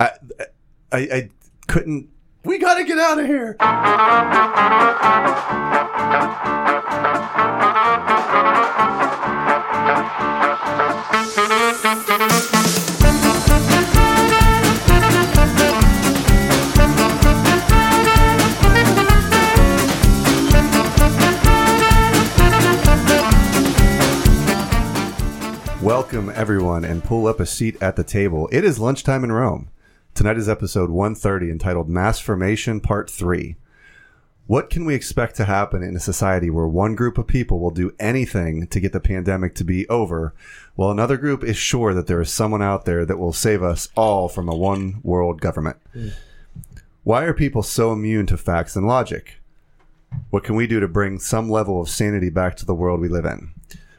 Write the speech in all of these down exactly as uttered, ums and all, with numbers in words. I, I, I couldn't. We gotta get out of here. Welcome, everyone, and pull up a seat at the table. It is lunchtime in Rome. Tonight is episode one thirty, entitled Mass Formation Part three. What can we expect to happen in a society where one group of people will do anything to get the pandemic to be over, while another group is sure that there is someone out there that will save us all from a one-world government? Why are people so immune to facts and logic? What can we do to bring some level of sanity back to the world we live in?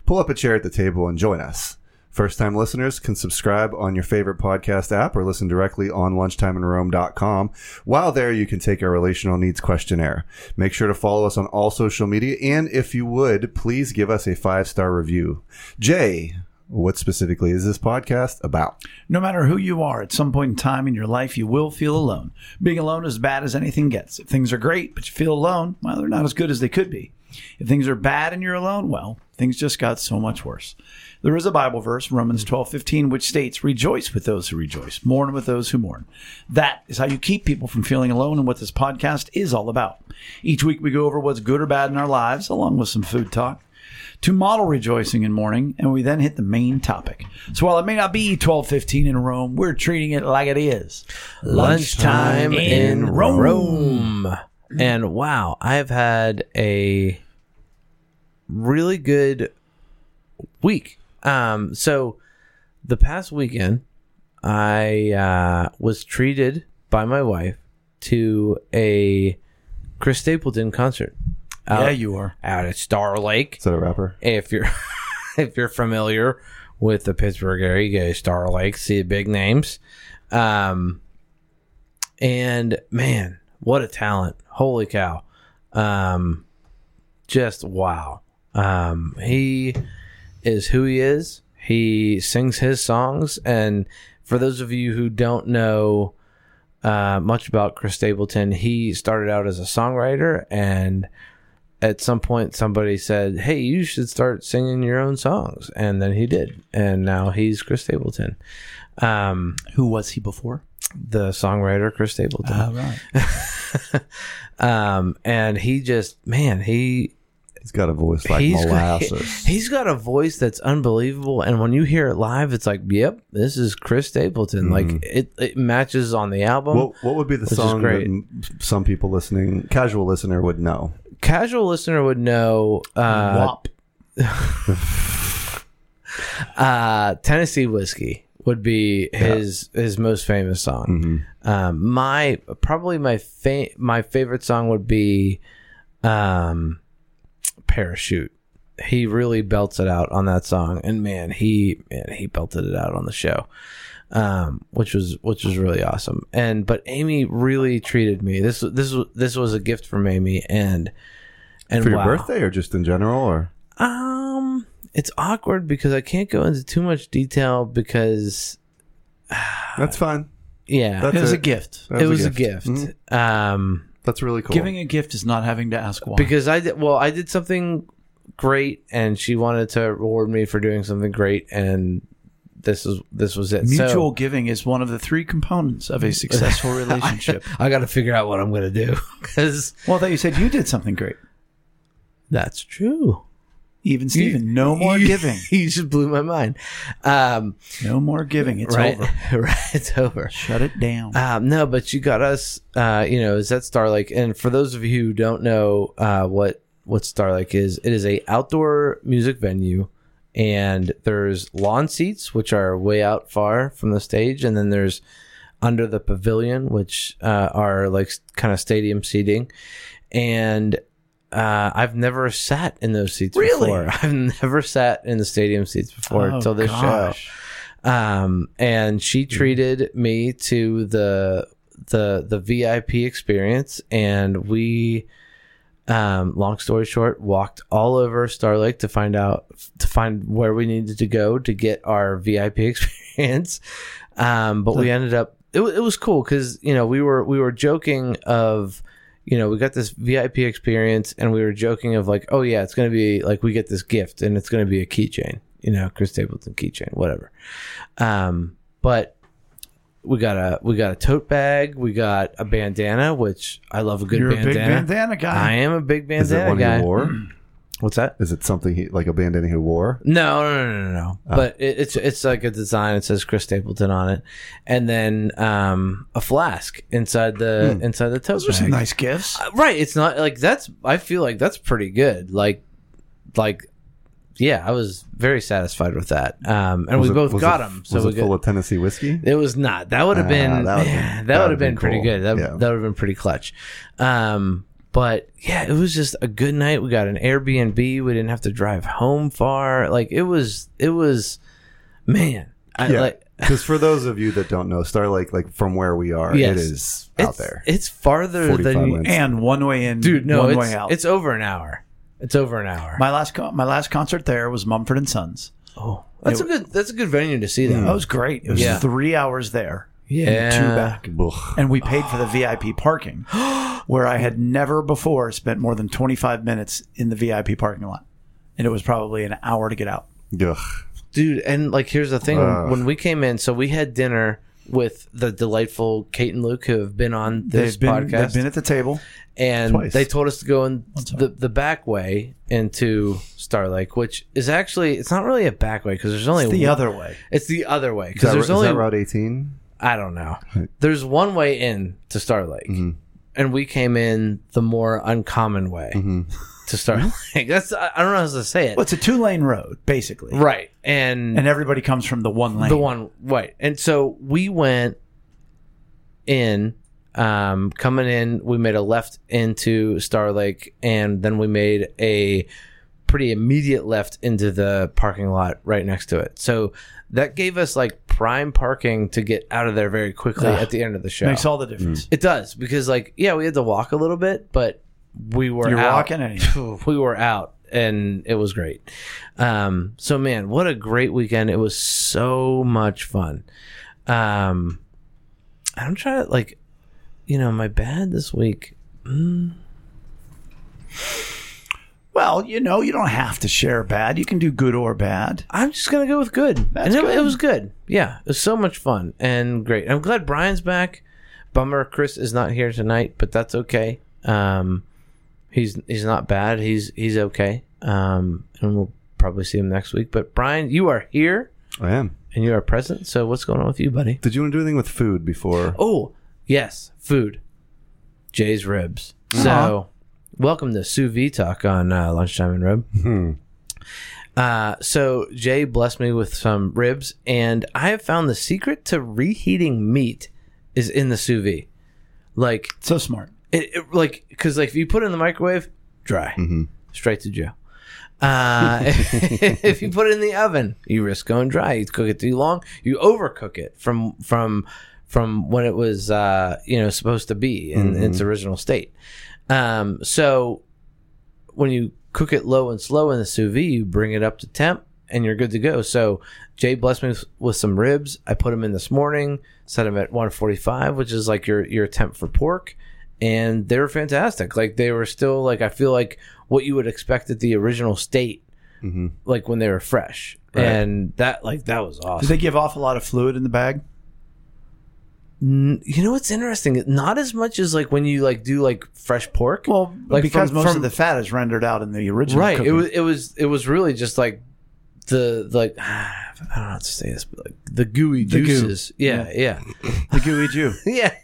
Pull up a chair at the table and join us. First-time listeners can subscribe on your favorite podcast app or listen directly on lunchtime in rome dot com. While there, you can take our relational needs questionnaire. Make sure to follow us on all social media, and if you would, please give us a five-star review. Jay, what specifically is this podcast about? No matter who you are, at some point in time in your life, you will feel alone. Being alone is bad as anything gets. If things are great, but you feel alone, well, they're not as good as they could be. If things are bad and you're alone, well, things just got so much worse. There is a Bible verse, Romans twelve fifteen, which states, "Rejoice with those who rejoice, mourn with those who mourn." That is how you keep people from feeling alone and what this podcast is all about. Each week we go over what's good or bad in our lives, along with some food talk, to model rejoicing and mourning, and we then hit the main topic. So while it may not be twelve fifteen in Rome, we're treating it like it is. Lunchtime, Lunchtime in Rome. Rome. And wow, I've had a really good week. Um, so the past weekend, I uh, was treated by my wife to a Chris Stapleton concert. Out, yeah, you are out at Star Lake. Is that a rapper? If you're if you're familiar with the Pittsburgh area, you go to Star Lake, see big names, um, and man, what a talent! Holy cow! Um, just wow. Um, he is who he is. He sings his songs, and for those of you who don't know uh, much about Chris Stapleton, he started out as a songwriter, and at some point somebody said, "Hey, you should start singing your own songs," and then he did, and now he's Chris Stapleton. Um, who was he before? The songwriter Chris Stapleton. Oh, right. um, and he just, man, he... He's got a voice like he's molasses. Got, he, he's got a voice that's unbelievable. And when you hear it live, it's like, yep, this is Chris Stapleton. Mm-hmm. Like, it, it matches on the album. What, what would be the song that some people listening, casual listener would know? Casual listener would know... Uh, W A P. uh, Tennessee Whiskey would be his yeah. his most famous song. Mm-hmm. Um, my probably my fa- my favorite song would be um, Parachute. He really belts it out on that song, and man, he man, he belted it out on the show, um, which was which was really awesome. And but Amy really treated me. This this this was a gift from Amy, and and for wow. your birthday or just in general, or um. It's awkward because I can't go into too much detail because... That's fine. Yeah. That's it was it. a gift. That it was a gift. A gift. Mm-hmm. Um, That's really cool. Giving a gift is not having to ask why. Because I did, well, I did something great and she wanted to reward me for doing something great and this is this was it. Mutual so, giving is one of the three components of a successful relationship. I, I got to figure out what I'm going to do. Cause, well, that you said you did something great. That's true. Even Steven, you, no more you, giving. You just blew my mind. Um, no more giving. It's right, over. Right, it's over. Shut it down. Um, no, but you got us, uh, you know, is that Star Lake? And for those of you who don't know uh, what, what Star Lake is, it is a outdoor music venue. And there's lawn seats, which are way out far from the stage. And then there's under the pavilion, which uh, are like kind of stadium seating. And... Uh, I've never sat in those seats really? before. I've never sat in the stadium seats before until oh, this gosh. show. Um, and she treated me to the the the V I P experience, and we, um, long story short, walked all over Star Lake to find out to find where we needed to go to get our V I P experience. Um, but so, we ended up it, it was cool because, you know, we were we were joking of, you know, we got this V I P experience and we were joking of like, oh, yeah, it's going to be like we get this gift and it's going to be a keychain, you know, Chris Stapleton keychain, whatever. Um, but we got a we got a tote bag. We got a bandana, which I love a good You're bandana. You're a big bandana guy. I am a big bandana guy. Is it one guy. He wore? What's that? Is it something he, like a bandana he wore? No, no, no, no, no. Oh. But it, it's it's like a design. It says Chris Stapleton on it, and then um, a flask inside the mm. inside the tote Those bag. Those are some nice gifts, uh, right? It's not like that's. I feel like that's pretty good. Like, like. Yeah, I was very satisfied with that, um, and was we it, both got it, them. So was we it got, full of Tennessee whiskey? It was not. That would have been uh, that would have been, been, been cool. pretty good. That, yeah. that would have been pretty clutch. Um, but yeah, it was just a good night. We got an Airbnb. We didn't have to drive home far. Like it was, it was, man. I, yeah. Like, because for those of you that don't know, Star Lake, like from where we are, yes. it is out it's, there. It's farther than minutes. And one way in, dude. No, one it's, way out. It's over an hour. It's over an hour. My last con- my last concert there was Mumford and Sons. Oh, that's it, a good that's a good venue to see them. That was great. It was yeah. three hours there. Yeah, and two back. Ugh. And we paid for the V I P parking, where I had never before spent more than twenty-five minutes in the V I P parking lot, and it was probably an hour to get out. Ugh. Dude, and like here's the thing: Ugh. when we came in, so we had dinner with the delightful Kate and Luke, who have been on this they've been, podcast. They've been at the table. And Twice. they told us to go in the, the back way into Star Lake, which is actually, it's not really a back way because there's only it's the one, other way. It's the other way. Because there's is only that Route eighteen? I don't know. There's one way in to Star Lake. Mm-hmm. And we came in the more uncommon way mm-hmm. to Star Lake. That's, I don't know how to say it. Well, it's a two lane road, basically. Right. And and everybody comes from the one lane. The one, right. And so we went in. Um, coming in, we made a left into Star Lake, and then we made a pretty immediate left into the parking lot right next to it. So that gave us like prime parking to get out of there very quickly Ugh. at the end of the show. Makes all the difference. Mm. It does because, like, yeah, we had to walk a little bit, but we were You're out. walking anyway. We were out, and it was great. Um, so man, what a great weekend! It was so much fun. Um, I'm trying to like. You know, my bad this week. Mm. Well, you know, you don't have to share bad. You can do good or bad. I'm just going to go with good. That's and it, good. It was good. Yeah. It was so much fun and great. I'm glad Brian's back. Bummer Chris is not here tonight, but that's okay. Um, he's he's not bad. He's he's okay. Um, and we'll probably see him next week. But Brian, you are here. I am. And you are present. So what's going on with you, buddy? Did you want to do anything with food before? Oh, yes, food. Jay's Ribs. Uh-huh. So, welcome to Sous Vide Talk on uh, Lunchtime and Rib. Hmm. Uh, so, Jay blessed me with some ribs, and I have found the secret to reheating meat is in the sous vide. Like so smart. It, it, like because like if you put it in the microwave, dry, mm-hmm. straight to Joe. Uh, if you put it in the oven, you risk going dry. You cook it too long, you overcook it from from. From when it was, uh, you know, supposed to be in mm-hmm. its original state. Um, so when you cook it low and slow in the sous vide, you bring it up to temp and you're good to go. So Jay blessed me with some ribs. I put them in this morning, set them at one forty-five, which is like your, your temp for pork. And they were fantastic. Like they were still like, I feel like what you would expect at the original state, mm-hmm. like when they were fresh. Right. And that, like, that was awesome. Did they give off a lot of fluid in the bag? You know what's interesting? Not as much as like when you like do like fresh pork. Well, like because from, most from, of the fat is rendered out in the original. Right. Cooking. It was. It was. It was really just like the like I don't know how to say this, but like the gooey the juices. Goo. Yeah, yeah. Yeah. The gooey juice. Yeah.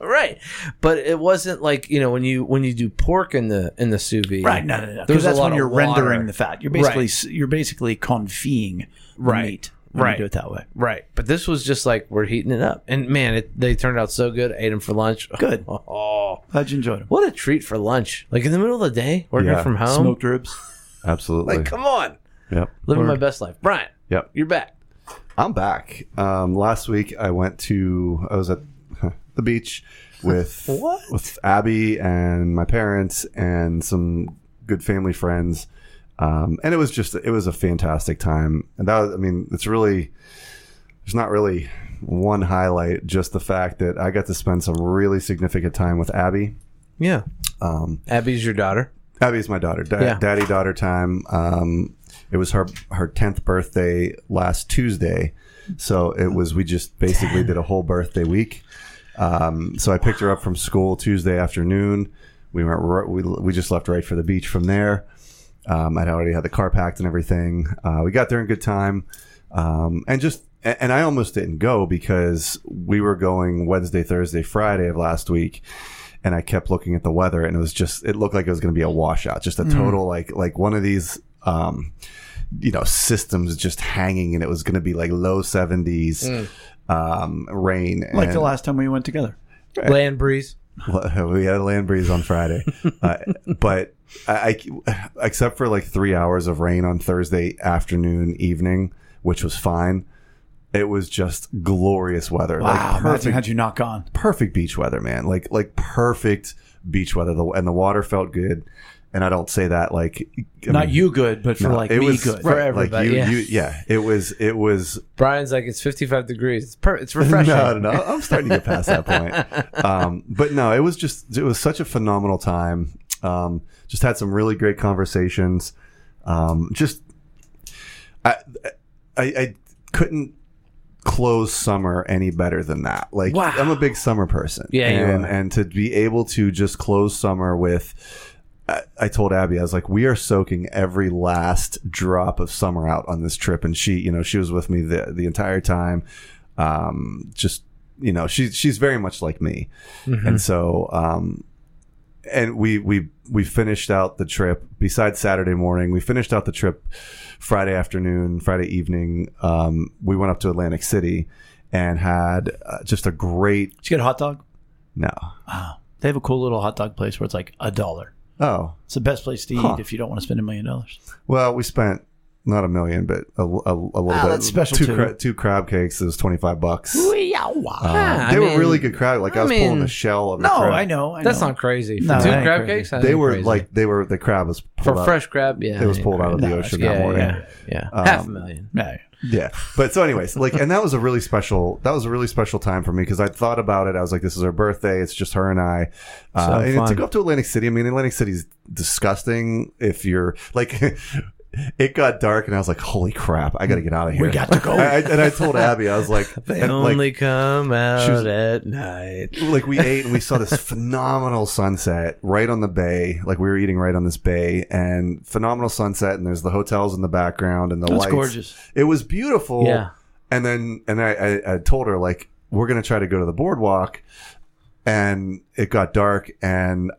Right. But it wasn't like you know when you when you do pork in the in the sous vide. Right. No. No. No. Because that's when you're water. rendering the fat. You're basically right. you're basically confying right. the meat. Right. Do it that way. Right. But this was just like we're heating it up. And man, it, they turned out so good. I ate them for lunch. Good. Oh, glad you enjoyed them. What a treat for lunch. Like in the middle of the day, working yeah. from home. Smoked ribs. Absolutely. Like, come on. Yep. Living Word. my best life. Brian. Yep. You're back. I'm back. Um, last week, I went to, I was at the beach with, what? with Abby and my parents and some good family friends. Um, and it was just, it was a fantastic time. And that was, I mean, it's really, there's not really one highlight, just the fact that I got to spend some really significant time with Abby. Yeah. Um, Abby's your daughter? Abby's my daughter. Da- yeah. Daddy-daughter time. Um, it was her her tenth birthday last Tuesday. So it was, we just basically did a whole birthday week. Um, so I picked her up from school Tuesday afternoon. We went right, we we just left right for the beach from there. Um, I'd already had the car packed and everything. Uh, we got there in good time. Um, and just, and I almost didn't go because we were going Wednesday, Thursday, Friday of last week. And I kept looking at the weather and it was just, it looked like it was going to be a washout, just a total, mm. like, like one of these, um, you know, systems just hanging, and it was going to be like low seventies mm. um, rain. Like and, the last time we went together. Right. Land breeze. We had a land breeze on Friday. uh, but I, I, except for like three hours of rain on Thursday afternoon, evening, which was fine. It was just glorious weather. Wow, like perfect, imagine had you not gone. Perfect beach weather, man. Like like perfect beach weather. The, and the water felt good. And I don't say that like I not mean, you good, but for no, like it me was, good right, for everybody. Like you, yeah. You, yeah, it was. It was. Brian's like it's fifty-five degrees. It's per, it's refreshing. No, no, no, I'm starting to get past that point. Um, but no, it was just it was such a phenomenal time. Um, just had some really great conversations. Um, just I, I I couldn't close summer any better than that. Like wow. I'm a big summer person. Yeah, and yeah. and to be able to just close summer with. I told Abby, I was like, we are soaking every last drop of summer out on this trip. And she, you know, she was with me the, the entire time. Um, just, you know, she's, she's very much like me. Mm-hmm. And so, um, and we, we, we finished out the trip besides Saturday morning. We finished out the trip Friday afternoon, Friday evening. Um, we went up to Atlantic City and had uh, just a great. Did you get a hot dog? No. Wow. They have a cool little hot dog place where it's like a dollar. Oh, it's the best place to eat huh. if you don't want to spend a million dollars. Well, we spent not a million, but a, a, a little ah, bit. That's special two, too. Cra- two crab cakes. It was twenty-five bucks. Yeah, wow. um, they I were mean, really good crab. Like I, I was mean, pulling the shell of the no, crab. No, I know. I that's know. Not crazy. For no, two crab crazy. Cakes. They were crazy. Like they were the crab was pulled for out, fresh crab. Yeah, it was pulled crazy. Out of the no, ocean yeah, that morning. Yeah, yeah. Um, half a million. No. Yeah, but so anyways, like, and that was a really special. That was a really special time for me because I thought about it. I was like, "This is her birthday. It's just her and I." Uh, so and to go up to Atlantic City. I mean, Atlantic City's disgusting. If you're like, it got dark, and I was like, "Holy crap! I got to get out of here. We got to go." I, and I told Abby, I was like, "They and, only like, come out was, at night." Like we ate, and we saw this phenomenal sunset right on the bay. Like we were eating right on this bay, and phenomenal sunset. And there's the hotels in the background, and the that's lights. Gorgeous. It was beautiful. Yeah. And then, and I, I, I told her like, "We're gonna try to go to the boardwalk." And it got dark, and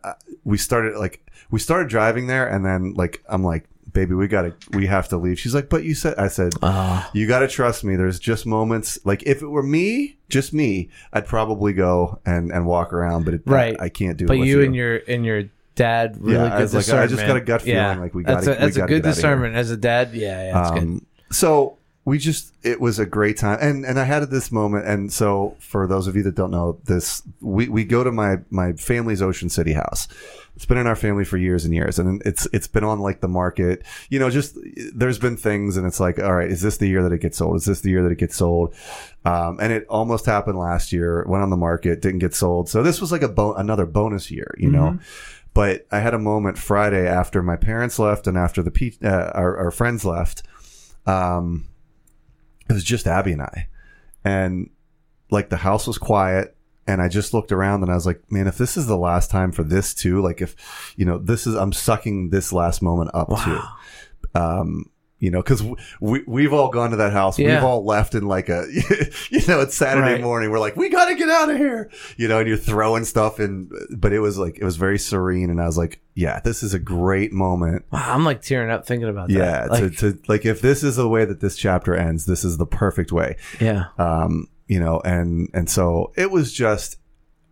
we started like we started driving there, and then like I'm like. Baby, we gotta we have to leave. She's like, but you said I said uh, you gotta trust me. There's just moments like if it were me, just me, I'd probably go and, and walk around, but it, right. I, I can't do it. But with you, you and your and your dad really yeah, good I discernment. Like, I just got a gut feeling yeah. like we gotta that's a, that's we gotta a good discernment as a dad. Yeah, yeah that's um, good. So we just it was a great time and and I had this moment and so for those of you that don't know this we, we go to my my family's Ocean City house. It's been in our family for years and years and it's it's been on like the market, you know, just there's been things and it's like, all right, is this the year that it gets sold? Is this the year that it gets sold? Um, and it almost happened last year, went on the market, didn't get sold. So this was like a bo- another bonus year, you know. Mm-hmm. But I had a moment Friday after my parents left and after the pe- uh, our, our friends left. Um It was just Abby and I, and like the house was quiet, and I just looked around and I was like, man, if this is the last time for this too, like if, you know, this is, I'm sucking this last moment up wow. too, um, you know, cause we, we've all gone to that house. Yeah. We've all left in like a, you know, it's Saturday right. morning. We're like, we got to get out of here, you know, and you're throwing stuff and, but it was like, it was very serene. And I was like, yeah, this is a great moment. Wow, I'm like tearing up thinking about that. Yeah, like, to, to, like if this is the way that this chapter ends, this is the perfect way. Yeah, um, you know, and and so it was just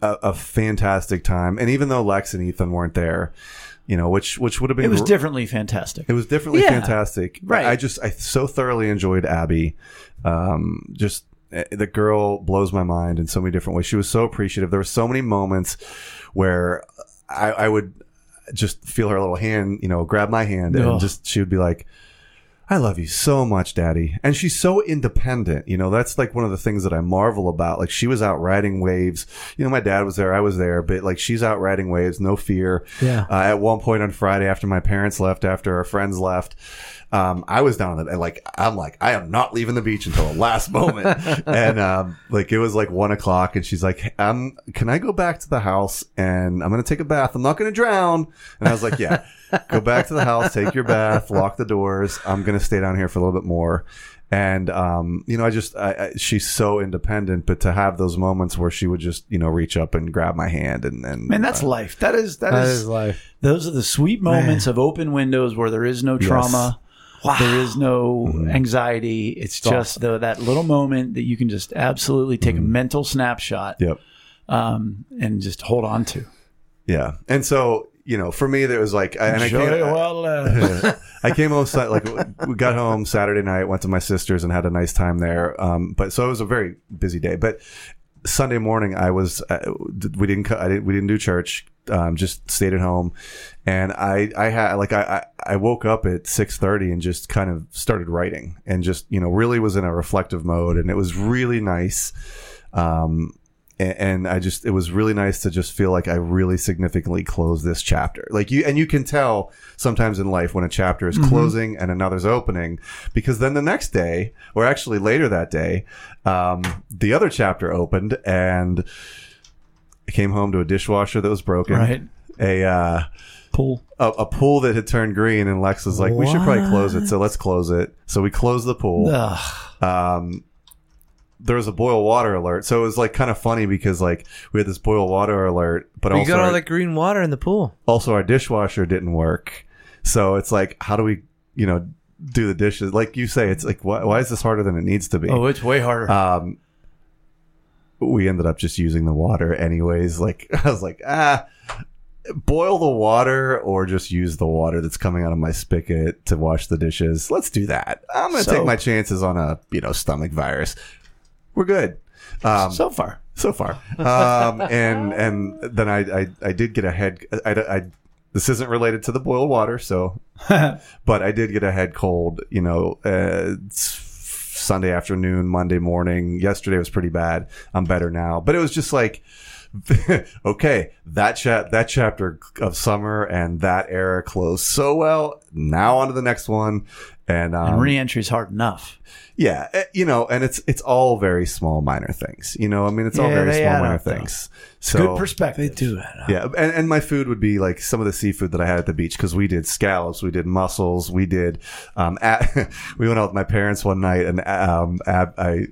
a, a fantastic time. And even though Lex and Ethan weren't there, you know, which which would have been it was r- differently fantastic. It was differently yeah, fantastic. Right. I just I so thoroughly enjoyed Abby. Um, just the girl blows my mind in so many different ways. She was so appreciative. There were so many moments where I, I would. Just feel her little hand, you know, grab my hand, and oh. just she would be like, I love you so much, Daddy. And she's so independent. You know, that's like one of the things that I marvel about. Like, she was out riding waves. You know, my dad was there. I was there. But, like, she's out riding waves. No fear. Yeah. Uh, at one point on Friday, after my parents left, after our friends left, um, I was down at, like, I'm like, I am not leaving the beach until the last moment. And, um, like, it was like one o'clock. And she's like, um, can I go back to the house? And I'm going to take a bath. I'm not going to drown. And I was like, yeah. Go back to the house, take your bath, lock the doors. I'm going to stay down here for a little bit more. And, um, you know, I just, I, I, she's so independent, but to have those moments where she would just, you know, reach up and grab my hand and then. Man, that's uh, life. That is, that, that is, is life. Those are the sweet moments Man. Of open windows where there is no trauma. Yes. Wow. There is no mm-hmm. anxiety. It's, it's just awesome. the, that little moment that you can just absolutely take mm-hmm. a mental snapshot yep. um, and just hold on to. Yeah. And so, you know, for me, there was like, and I, came, well, uh. I came home, like we got home Saturday night, went to my sister's and had a nice time there. Um, but so it was a very busy day. But Sunday morning, I was uh, we didn't I didn't we didn't do church, um, just stayed at home. And I, I had like I, I woke up at six thirty and just kind of started writing and just, you know, really was in a reflective mode. And it was really nice. Um And I just, it was really nice to just feel like I really significantly closed this chapter. Like you, and you can tell sometimes in life when a chapter is mm-hmm. closing and another's opening, because then the next day, or actually later that day, um, the other chapter opened and I came home to a dishwasher that was broken. Right. A, uh, pool. A, a pool that had turned green, and Lex was like, what? We should probably close it. So let's close it. So we closed the pool. Ugh. Um, there was a boil water alert. So it was like kind of funny because like we had this boil water alert, but we also got all our, the green water in the pool. Also our dishwasher didn't work. So it's like, how do we, you know, do the dishes? Like you say, it's like, why, why is this harder than it needs to be? Oh, it's way harder. Um, we ended up just using the water anyways. Like I was like, ah, boil the water or just use the water that's coming out of my spigot to wash the dishes. Let's do that. I'm going to so, take my chances on a, you know, stomach virus. We're good. Um, so far. So far. Um, and and then I, I, I did get a head... I, I, this isn't related to the boiled water, so... but I did get a head cold, you know, uh, Sunday afternoon, Monday morning. Yesterday was pretty bad. I'm better now. But it was just like... okay, that cha- that chapter of summer and that era closed so well. Now on to the next one. And, um, and re-entry is hard enough. Yeah, it, you know, and it's it's all very small, minor things. You know, I mean, it's yeah, all very small, minor up, things. So, good perspective. They do add up. Yeah, and, and my food would be like some of the seafood that I had at the beach, because we did scallops, we did mussels, we did... Um, at, we went out with my parents one night, and um, Ab, I...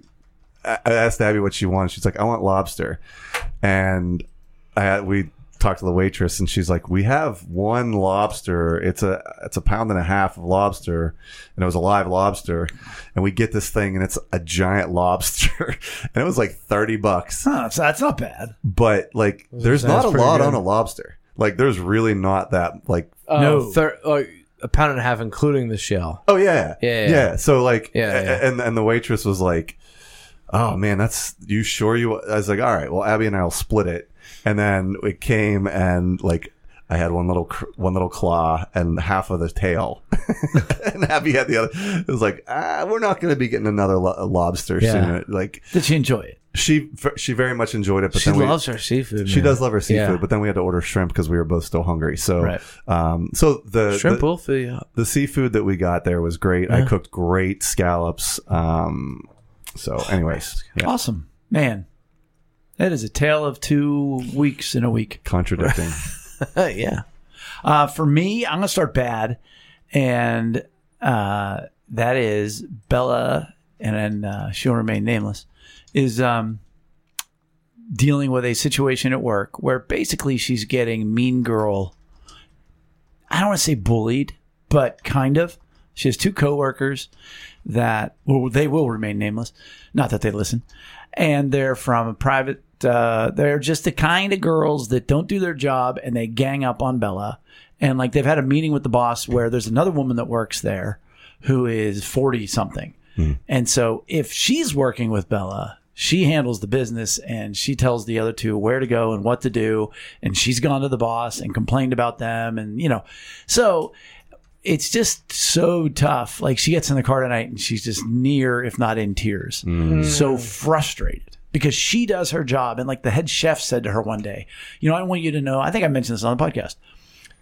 I asked Abby what she wanted. She's like, I want lobster. And I, we talked to the waitress, and she's like, we have one lobster. It's a it's a pound and a half of lobster, and it was a live lobster. And we get this thing, and it's a giant lobster. And it was like thirty bucks. Huh, so that's not bad. But, like, there's that's not a lot good. On a lobster. Like, there's really not that, like... Uh, no. Thir- uh, a pound and a half, including the shell. Oh, yeah. Yeah. Yeah. yeah. So, like... Yeah, yeah. And, and the waitress was like... Oh man, that's you sure you? I was like, all right, well, Abby and I'll split it, and then it came and like I had one little one little claw and half of the tail, and Abby had the other. It was like ah, we're not going to be getting another lo- lobster yeah. soon. Like, did she enjoy it? She she very much enjoyed it. But she then we, loves her seafood. She man. does love her seafood, yeah. but then we had to order shrimp because we were both still hungry. So, right. um, so the shrimp will fill you up. The seafood that we got there was great. Yeah. I cooked great scallops. Um. So anyways. Yeah. Awesome. Man. That is a tale of two weeks in a week. Contradicting. yeah. Uh, for me, I'm going to start bad. And uh, that is Bella, and then uh, she'll remain nameless, is um, dealing with a situation at work where basically she's getting mean girl. I don't want to say bullied, but kind of. She has two coworkers that well, they will remain nameless. Not that they listen. And they're from a private, uh, they're just the kind of girls that don't do their job and they gang up on Bella. And like they've had a meeting with the boss where there's another woman that works there who is forty something. Mm. And so if she's working with Bella, she handles the business and she tells the other two where to go and what to do. And she's gone to the boss and complained about them. And, you know, so it's just so tough. Like, she gets in the car tonight and she's just near, if not in tears. Mm. So frustrated because she does her job. And like the head chef said to her one day, you know, I want you to know, I think I mentioned this on the podcast.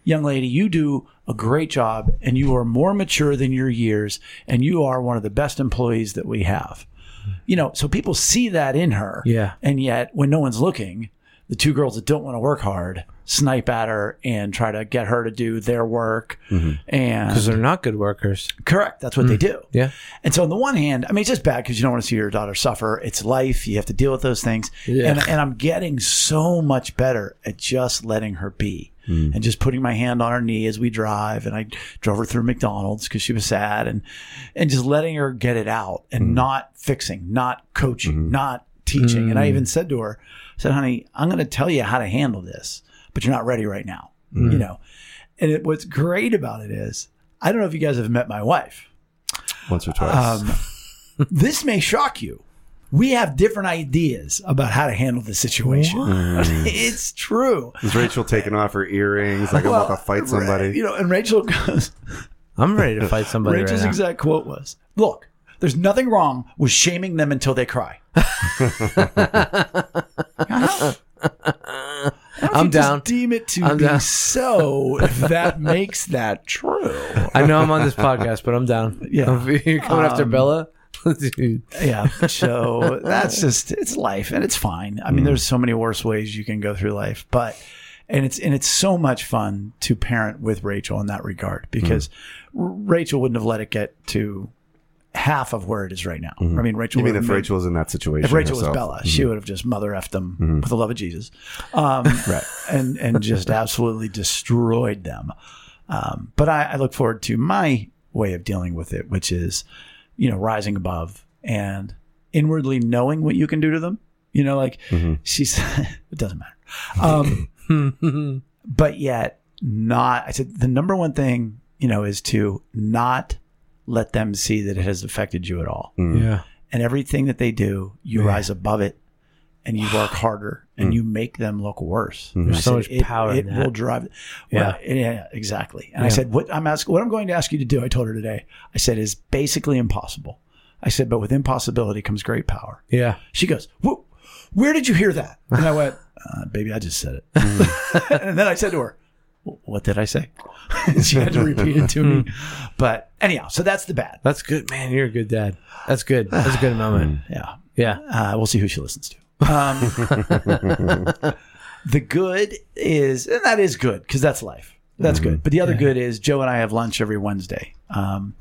Young lady, you do a great job and you are more mature than your years. And you are one of the best employees that we have. You know, so people see that in her. Yeah. And yet when no one's looking, the two girls that don't want to work hard snipe at her and try to get her to do their work. Mm-hmm. And because they're not good workers. Correct. That's what mm-hmm. they do. Yeah. And so on the one hand, I mean, it's just bad because you don't want to see your daughter suffer. It's life. You have to deal with those things. Yeah. And, and I'm getting so much better at just letting her be. Mm. And just putting my hand on her knee as we drive. And I drove her through McDonald's because she was sad. And and just letting her get it out and mm. not fixing, not coaching, mm-hmm. not teaching. Mm. And I even said to her, I said, honey, I'm going to tell you how to handle this, but you're not ready right now. Mm. You know. And it, what's great about it is, I don't know if you guys have met my wife. Once or twice. Um, this may shock you. We have different ideas about how to handle the situation. Mm. It's true. Is Rachel taking off her earrings like well, I'm about to fight somebody? You know, and Rachel goes, I'm ready to fight somebody. Rachel's right exact now. Quote was, look, there's nothing wrong with shaming them until they cry. How? How I'm down. Just deem it to I'm be down. So if that makes that true. I know I'm on this podcast, but I'm down. Yeah. You're coming um, after Bella? Dude. Yeah, so that's just, it's life and it's fine. I mean, mm. there's so many worse ways you can go through life, but and it's and it's so much fun to parent with Rachel in that regard because mm. Rachel wouldn't have let it get to half of where it is right now. Mm. I mean, Rachel. You mean if made, Rachel was in that situation? If Rachel herself. was Bella, mm. she would have just mother effed them mm. with the love of Jesus, um, right? And and just absolutely destroyed them. Um, but I, I look forward to my way of dealing with it, which is, you know, rising above and inwardly knowing what you can do to them. You know, like mm-hmm. she said, it doesn't matter. Um, but yet not, I said, the number one thing, you know, is to not let them see that it has affected you at all. Mm. Yeah. And everything that they do, you yeah. rise above it and you work harder and mm. you make them look worse. Mm-hmm. There's said, so much it, power it, in that. It will drive. Yeah. Well, yeah, exactly. And yeah. I said, what I'm asking, what I'm going to ask you to do, I told her today, I said, is basically impossible. I said, but with impossibility comes great power. Yeah. She goes, whoa, where did you hear that? And I went, uh, baby, I just said it. Mm. And then I said to her, what did I say? She had to repeat it to me. But anyhow, so that's the bad. That's good, man. You're a good dad. That's good. That's a good moment. Yeah. Yeah. Uh, we'll see who she listens to. um, the good is, and that is good because that's life. That's mm-hmm. good. But the other yeah. good is Joe and I have lunch every Wednesday. Um,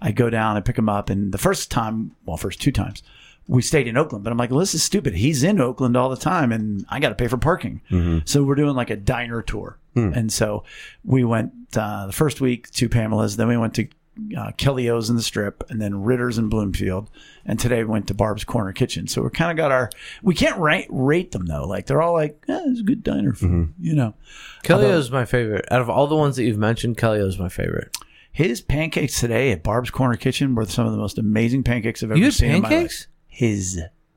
I go down, I pick him up. And the first time, well, first two times we stayed in Oakland, but I'm like, well, this is stupid. He's in Oakland all the time and I got to pay for parking. Mm-hmm. So we're doing like a diner tour. Mm. And so we went uh, the first week to Pamela's, then we went to Uh, Kelly O's in the Strip, and then Ritter's in Bloomfield, and today we went to Barb's Corner Kitchen. So we're kind of got our. We can't rate rate them though. Like they're all like, eh, it's a good diner food, mm-hmm. you know. Kelly O's my favorite out of all the ones that you've mentioned. Kelly O's my favorite. His pancakes today at Barb's Corner Kitchen were some of the most amazing pancakes I've ever you seen. Pancakes? In my life. His.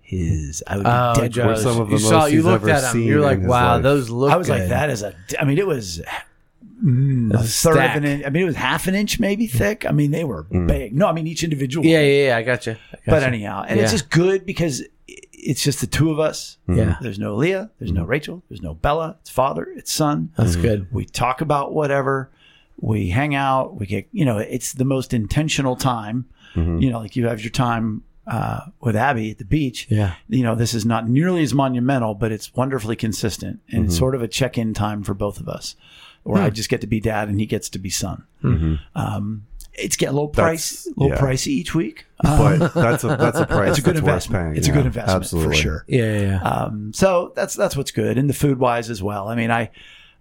His, I would be oh, dead. Joe, some of the you most saw. You looked at him. You're like, wow, life. Those look. I was good. Like, that is a. I mean, it was. Mm, a third stack. Of an inch. I mean, it was half an inch maybe thick. I mean, they were mm. big. No, I mean, each individual. Yeah, yeah, yeah. I got you. I got but you. Anyhow, and yeah. it's just good because it's just the two of us. Mm. Yeah. There's no Leah. There's mm. no Rachel. There's no Bella. It's father. It's son. That's mm. good. We talk about whatever. We hang out. We get, you know, it's the most intentional time. Mm-hmm. You know, like you have your time uh, with Abby at the beach. Yeah. You know, this is not nearly as monumental, but it's wonderfully consistent and mm-hmm. it's sort of a check-in time for both of us. Or hmm. I just get to be dad and he gets to be son. Mm-hmm. Um, it's get a little price, that's, little yeah. pricey each week. Um, but that's a that's a price. It's a good that's investment. Paying, it's yeah. a good investment Absolutely. For sure. Yeah, yeah. Um, so that's that's what's good, and the food wise as well. I mean, I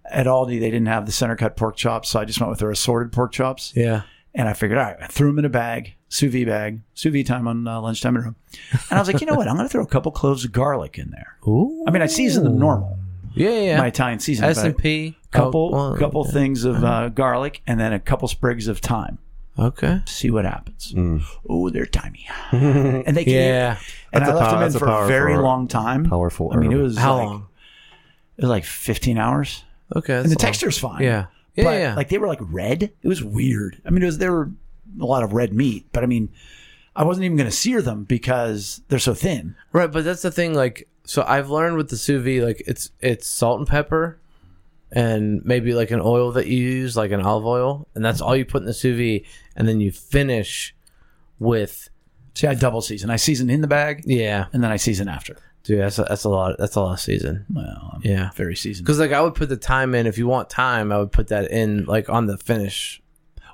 at Aldi they didn't have the center cut pork chops, so I just went with their assorted pork chops. Yeah. And I figured, all right, I threw them in a bag, sous vide bag, sous vide time on uh, lunchtime at home. And I was like, you know what? I'm going to throw a couple cloves of garlic in there. Ooh. I mean, I seasoned them normal. Yeah, yeah. My Italian seasoning. S and P. Couple, oh, well, couple yeah. things of uh, garlic and then a couple sprigs of thyme. Okay. See what happens. Mm. Oh, they're timey. And they can yeah. eat. And that's I left power, them in for a very long time. Powerful herb. I mean, it was, How like, long? It was like fifteen hours. Okay. And the long. Texture's fine. Yeah. Yeah, but, yeah. Like, they were, like, red. It was weird. I mean, it was there were a lot of red meat. But, I mean, I wasn't even going to sear them because they're so thin. Right, but that's the thing. Like, so I've learned with the sous vide, like, it's it's salt and pepper and maybe, like, an oil that you use, like an olive oil. And that's all you put in the sous vide. And then you finish with... See, I double season. I season in the bag. Yeah. And then I season after. Dude, that's a, that's a lot. That's a lot of season. Well, I'm yeah, very seasoned. Because like I would put the time in. If you want time, I would put that in like on the finish.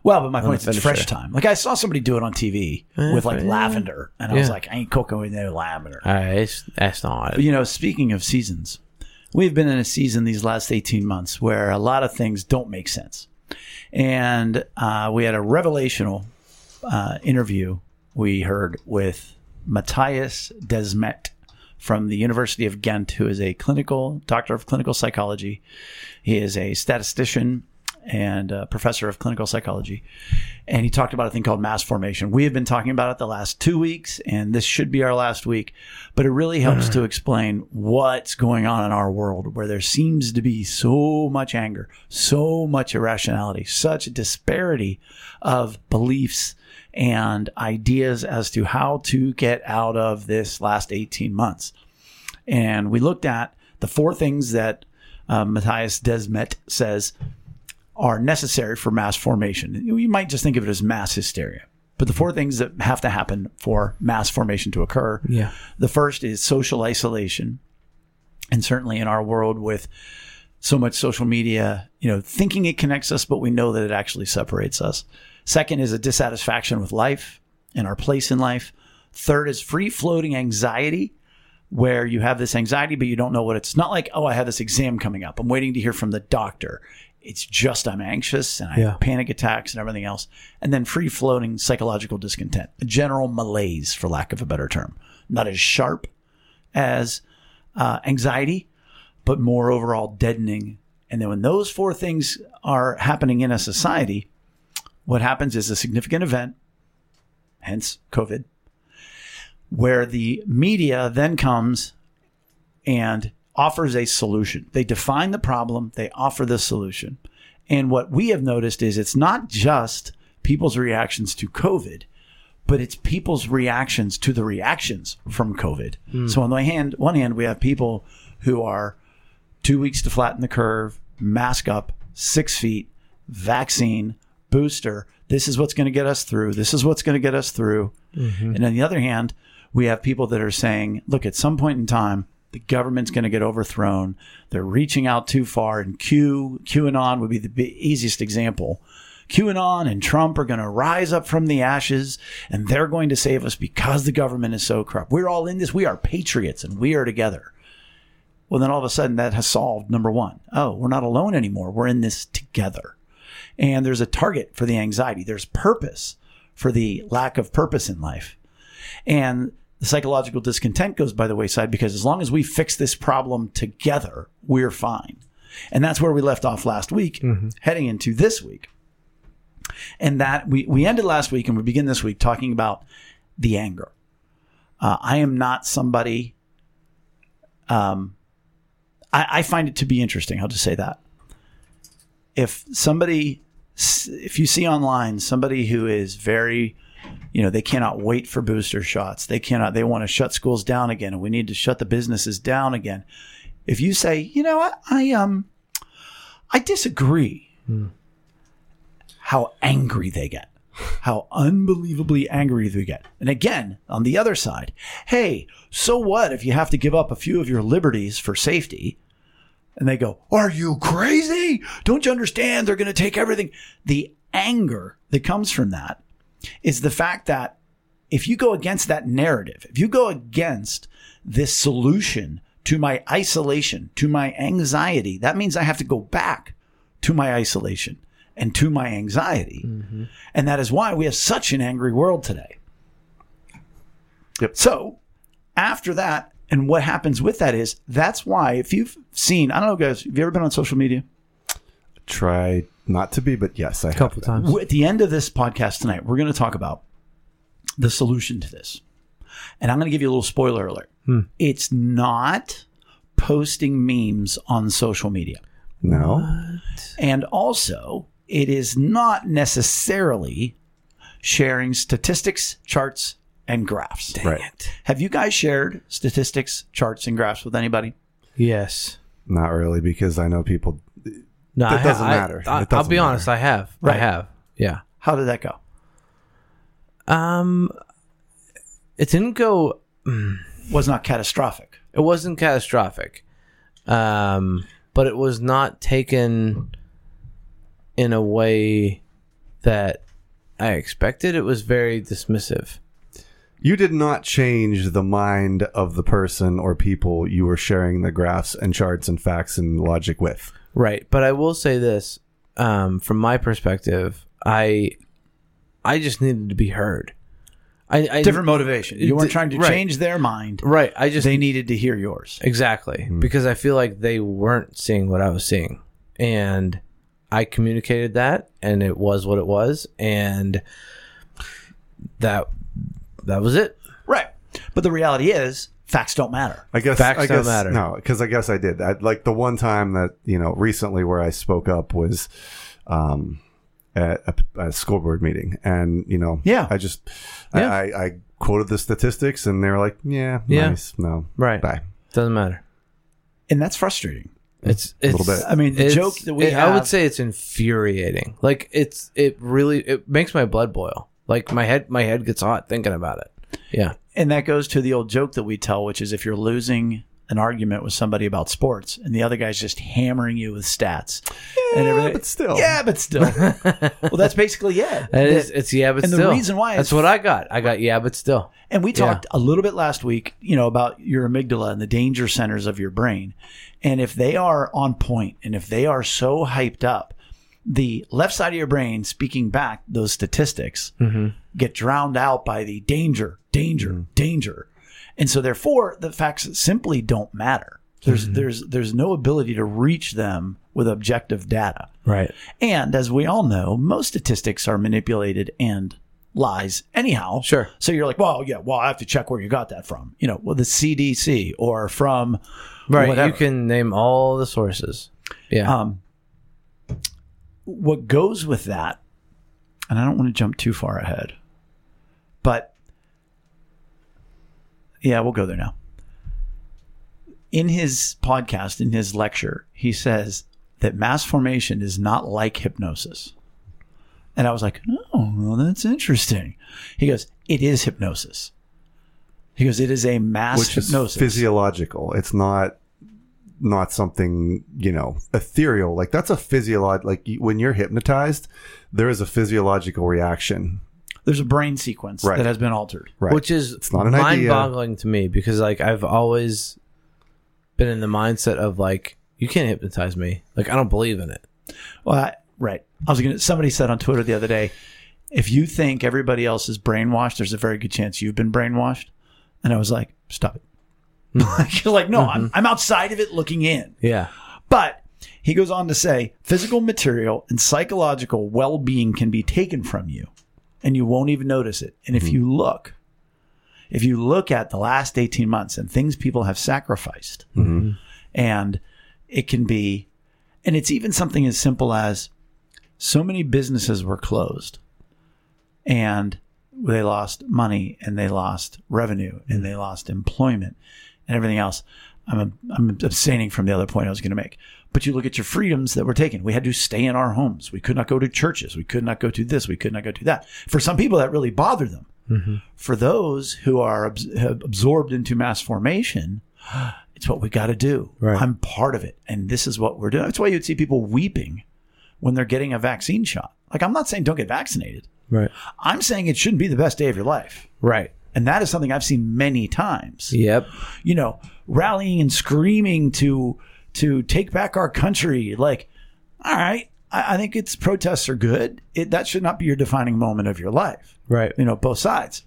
Well, but my point is it's fresh time. Like I saw somebody do it on T V yeah, with like yeah. lavender, and I yeah. was like, I ain't cooking with no lavender. All right, it's, that's not. But, you know, speaking of seasons, we've been in a season these last eighteen months where a lot of things don't make sense, and uh, we had a revelational uh, interview we heard with Matthias Desmet from the University of Ghent, who is a clinical doctor of clinical psychology. He is a statistician and a professor of clinical psychology. And he talked about a thing called mass formation. We have been talking about it the last two weeks, and this should be our last week. But it really helps to explain what's going on in our world, where there seems to be so much anger, so much irrationality, such disparity of beliefs and ideas as to how to get out of this last eighteen months. And we looked at the four things that uh, Matthias Desmet says are necessary for mass formation. You might just think of it as mass hysteria, but the four things that have to happen for mass formation to occur. Yeah. The first is social isolation. And certainly in our world with so much social media, you know, thinking it connects us, but we know that it actually separates us. Second is a dissatisfaction with life and our place in life. Third is free-floating anxiety, where you have this anxiety, but you don't know what it's not like. Oh, I have this exam coming up. I'm waiting to hear from the doctor. It's just I'm anxious and I yeah. have panic attacks and everything else. And then free-floating psychological discontent, a general malaise, for lack of a better term. Not as sharp as uh, anxiety, but more overall deadening. And then when those four things are happening in a society, what happens is a significant event, hence COVID, where the media then comes and offers a solution. They define the problem. They offer the solution. And what we have noticed is it's not just people's reactions to COVID, but it's people's reactions to the reactions from COVID. Mm. So on the hand, one hand, we have people who are two weeks to flatten the curve, mask up, six feet, vaccine, booster, this is what's going to get us through. This is what's going to get us through. Mm-hmm. And on the other hand, we have people that are saying, look, at some point in time, the government's going to get overthrown. They're reaching out too far. And Q, QAnon would be the easiest example. QAnon and Trump are going to rise up from the ashes, and they're going to save us because the government is so corrupt. We're all in this. We are patriots, and we are together. Well, then all of a sudden, that has solved number one. Oh, we're not alone anymore. We're in this together. And there's a target for the anxiety. There's purpose for the lack of purpose in life. And the psychological discontent goes by the wayside because as long as we fix this problem together, we're fine. And that's where we left off last week, mm-hmm. heading into this week. And that we, we ended last week and we begin this week talking about the anger. Uh, I am not somebody, um, I, I find it to be interesting. I'll just say that. If somebody, if you see online somebody who is very, you know, they cannot wait for booster shots. They cannot, they want to shut schools down again. And we need to shut the businesses down again. If you say, you know, I, I um, I disagree hmm. how angry they get, how unbelievably angry they get. And again, on the other side, hey, so what if you have to give up a few of your liberties for safety? And they go, are you crazy? Don't you understand? They're going to take everything. The anger that comes from that is the fact that if you go against that narrative, if you go against this solution to my isolation, to my anxiety, that means I have to go back to my isolation and to my anxiety. Mm-hmm. And that is why we have such an angry world today. Yep. So after that, and what happens with that is that's why if you've seen, I don't know, guys, have you ever been on social media? Try not to be, but yes, I have. A couple times. At the end of this podcast tonight, we're going to talk about the solution to this. And I'm going to give you a little spoiler alert. Hmm. It's not posting memes on social media. No. What? And also, it is not necessarily sharing statistics, charts, and graphs. Dang right. it. Have you guys shared statistics, charts, and graphs with anybody? Yes. Not really, because I know people... No, it doesn't I, matter. I, I, doesn't I'll be matter. honest. I have. Right. I have. Yeah. How did that go? Um, it didn't go... Mm, was not catastrophic. It wasn't catastrophic. Um, but it was not taken in a way that I expected. It was very dismissive. You did not change the mind of the person or people you were sharing the graphs and charts and facts and logic with. Right, but I will say this, um, from my perspective, I I just needed to be heard. I, I Different motivation. You weren't th- trying to right. change their mind. Right. I just They needed to hear yours. Exactly, mm-hmm. because I feel like they weren't seeing what I was seeing. And I communicated that, and it was what it was, and that that was it. Right, but the reality is... Facts don't matter. I guess facts I don't guess, matter. No, because I guess I did. I, like the one time that you know recently where I spoke up was um, at a, a school board meeting, and you know, yeah, I just yeah. I, I, I quoted the statistics, and they were like, yeah, yeah. nice, no, right, bye, doesn't matter, and that's frustrating. It's, it's a little bit. I mean, the joke that we it, have, I would say it's infuriating. Like it's it really it makes my blood boil. Like my head my head gets hot thinking about it. Yeah. And that goes to the old joke that we tell, which is if you're losing an argument with somebody about sports and the other guy's just hammering you with stats. Yeah, and everything, but still. Yeah, but still. Well, that's basically yeah. That is, it's yeah, but and still. And the reason why. That's what I got. I got yeah, but still. And we talked yeah. a little bit last week, you know, about your amygdala and the danger centers of your brain. And if they are on point and if they are so hyped up, the left side of your brain speaking back those statistics mm-hmm. get drowned out by the danger, danger, mm-hmm. danger. And so therefore the facts simply don't matter. There's mm-hmm. there's there's no ability to reach them with objective data. Right. And as we all know, most statistics are manipulated and lies anyhow. Sure. So you're like, well, yeah, well, I have to check where you got that from. You know, well, the C D C or from right. whatever. You can name all the sources. Yeah. Um What goes with that, and I don't want to jump too far ahead, but yeah, we'll go there now. In his podcast, in his lecture, he says that mass formation is not like hypnosis. And I was like, oh, well, that's interesting. He goes, it is hypnosis. He goes, it is a mass Which hypnosis. Is physiological. It's not... not something, you know, ethereal. Like that's a physiological, like when you're hypnotized, there is a physiological reaction. There's a brain sequence right. that has been altered, right. which is it's not an mind boggling to me because like I've always been in the mindset of like, you can't hypnotize me. Like I don't believe in it. Well, I, right. I was going to, somebody said on Twitter the other day, if you think everybody else is brainwashed, there's a very good chance you've been brainwashed. And I was like, stop it. You're like, no, mm-hmm. I'm, I'm outside of it looking in. Yeah. But he goes on to say, physical, material, and psychological well-being can be taken from you, and you won't even notice it. And mm-hmm. if you look, if you look at the last eighteen months and things people have sacrificed, mm-hmm. and it can be, and it's even something as simple as so many businesses were closed, and they lost money, and they lost revenue, and they lost employment. And everything else, I'm I'm abstaining from the other point I was going to make. But you look at your freedoms that were taken. We had to stay in our homes. We could not go to churches. We could not go to this. We could not go to that. For some people, that really bothered them. Mm-hmm. For those who are absorbed into mass formation, it's what we got to do. Right. I'm part of it, and this is what we're doing. That's why you'd see people weeping when they're getting a vaccine shot. Like, I'm not saying don't get vaccinated. Right. I'm saying it shouldn't be the best day of your life. Right. And that is something I've seen many times. Yep. You know, rallying and screaming to to take back our country. Like, all right, I, I think it's protests are good. It, that should not be your defining moment of your life. Right. You know, both sides.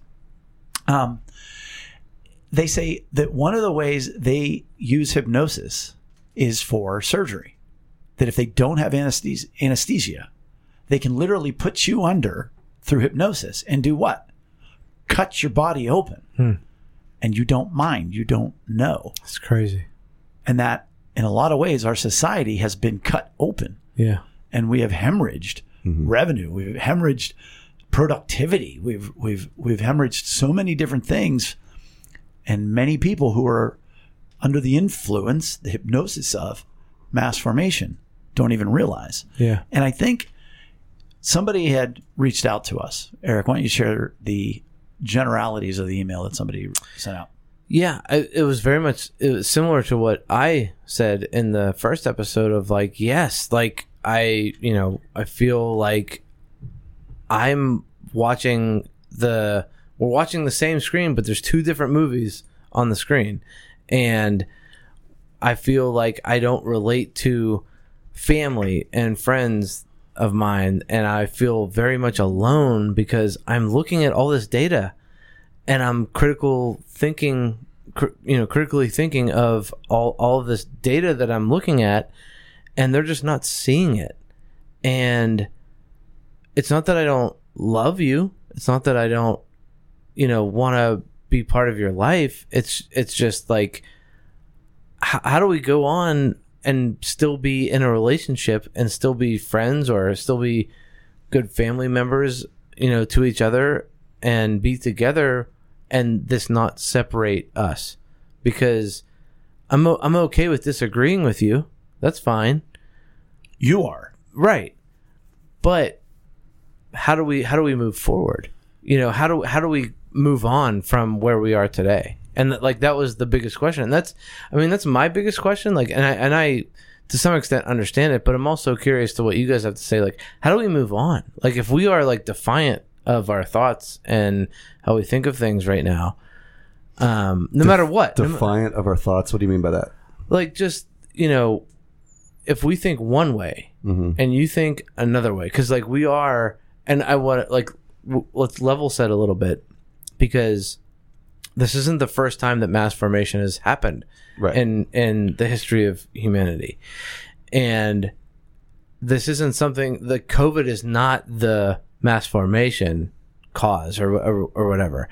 Um, they say that one of the ways they use hypnosis is for surgery. That if they don't have anesthesia, anesthesia, they can literally put you under through hypnosis and do what? Cut your body open hmm. and you don't mind. You don't know. It's crazy. And that in a lot of ways, our society has been cut open. Yeah. And we have hemorrhaged mm-hmm. revenue. We've hemorrhaged productivity. We've we've we've hemorrhaged so many different things, and many people who are under the influence, the hypnosis of mass formation, don't even realize. Yeah. And I think somebody had reached out to us. Eric, why don't you share the generalities of the email that somebody sent out? Yeah, I, it was very much it was similar to what I said in the first episode of like, yes, like I, you know, I feel like I'm watching the, we're watching the same screen, but there's two different movies on the screen. And I feel like I don't relate to family and friends of mine. And I feel very much alone because I'm looking at all this data and I'm critical thinking, cr- you know, critically thinking of all, all of this data that I'm looking at, and they're just not seeing it. And it's not that I don't love you. It's not that I don't, you know, want to be part of your life. It's, it's just like, how, how do we go on and still be in a relationship and still be friends or still be good family members, you know, to each other and be together and this not separate us? Because I'm, I'm okay with disagreeing with you. That's fine. You are. Right. But how do we how do we move forward? You know, how do how do we move on from where we are today? And th- like that was the biggest question. And that's I mean, that's my biggest question. Like and I and I to some extent understand it, but I'm also curious to what you guys have to say. Like, how do we move on? Like, if we are like defiant of our thoughts and how we think of things right now, um, no De- matter what. Defiant no ma- of our thoughts, what do you mean by that? Like, just, you know, if we think one way mm-hmm. and you think another way, because like we are. And I want to, like, w- let's level set a little bit, because this isn't the first time that mass formation has happened right. in, in the history of humanity. And this isn't something, the COVID is not the mass formation cause or or, or whatever.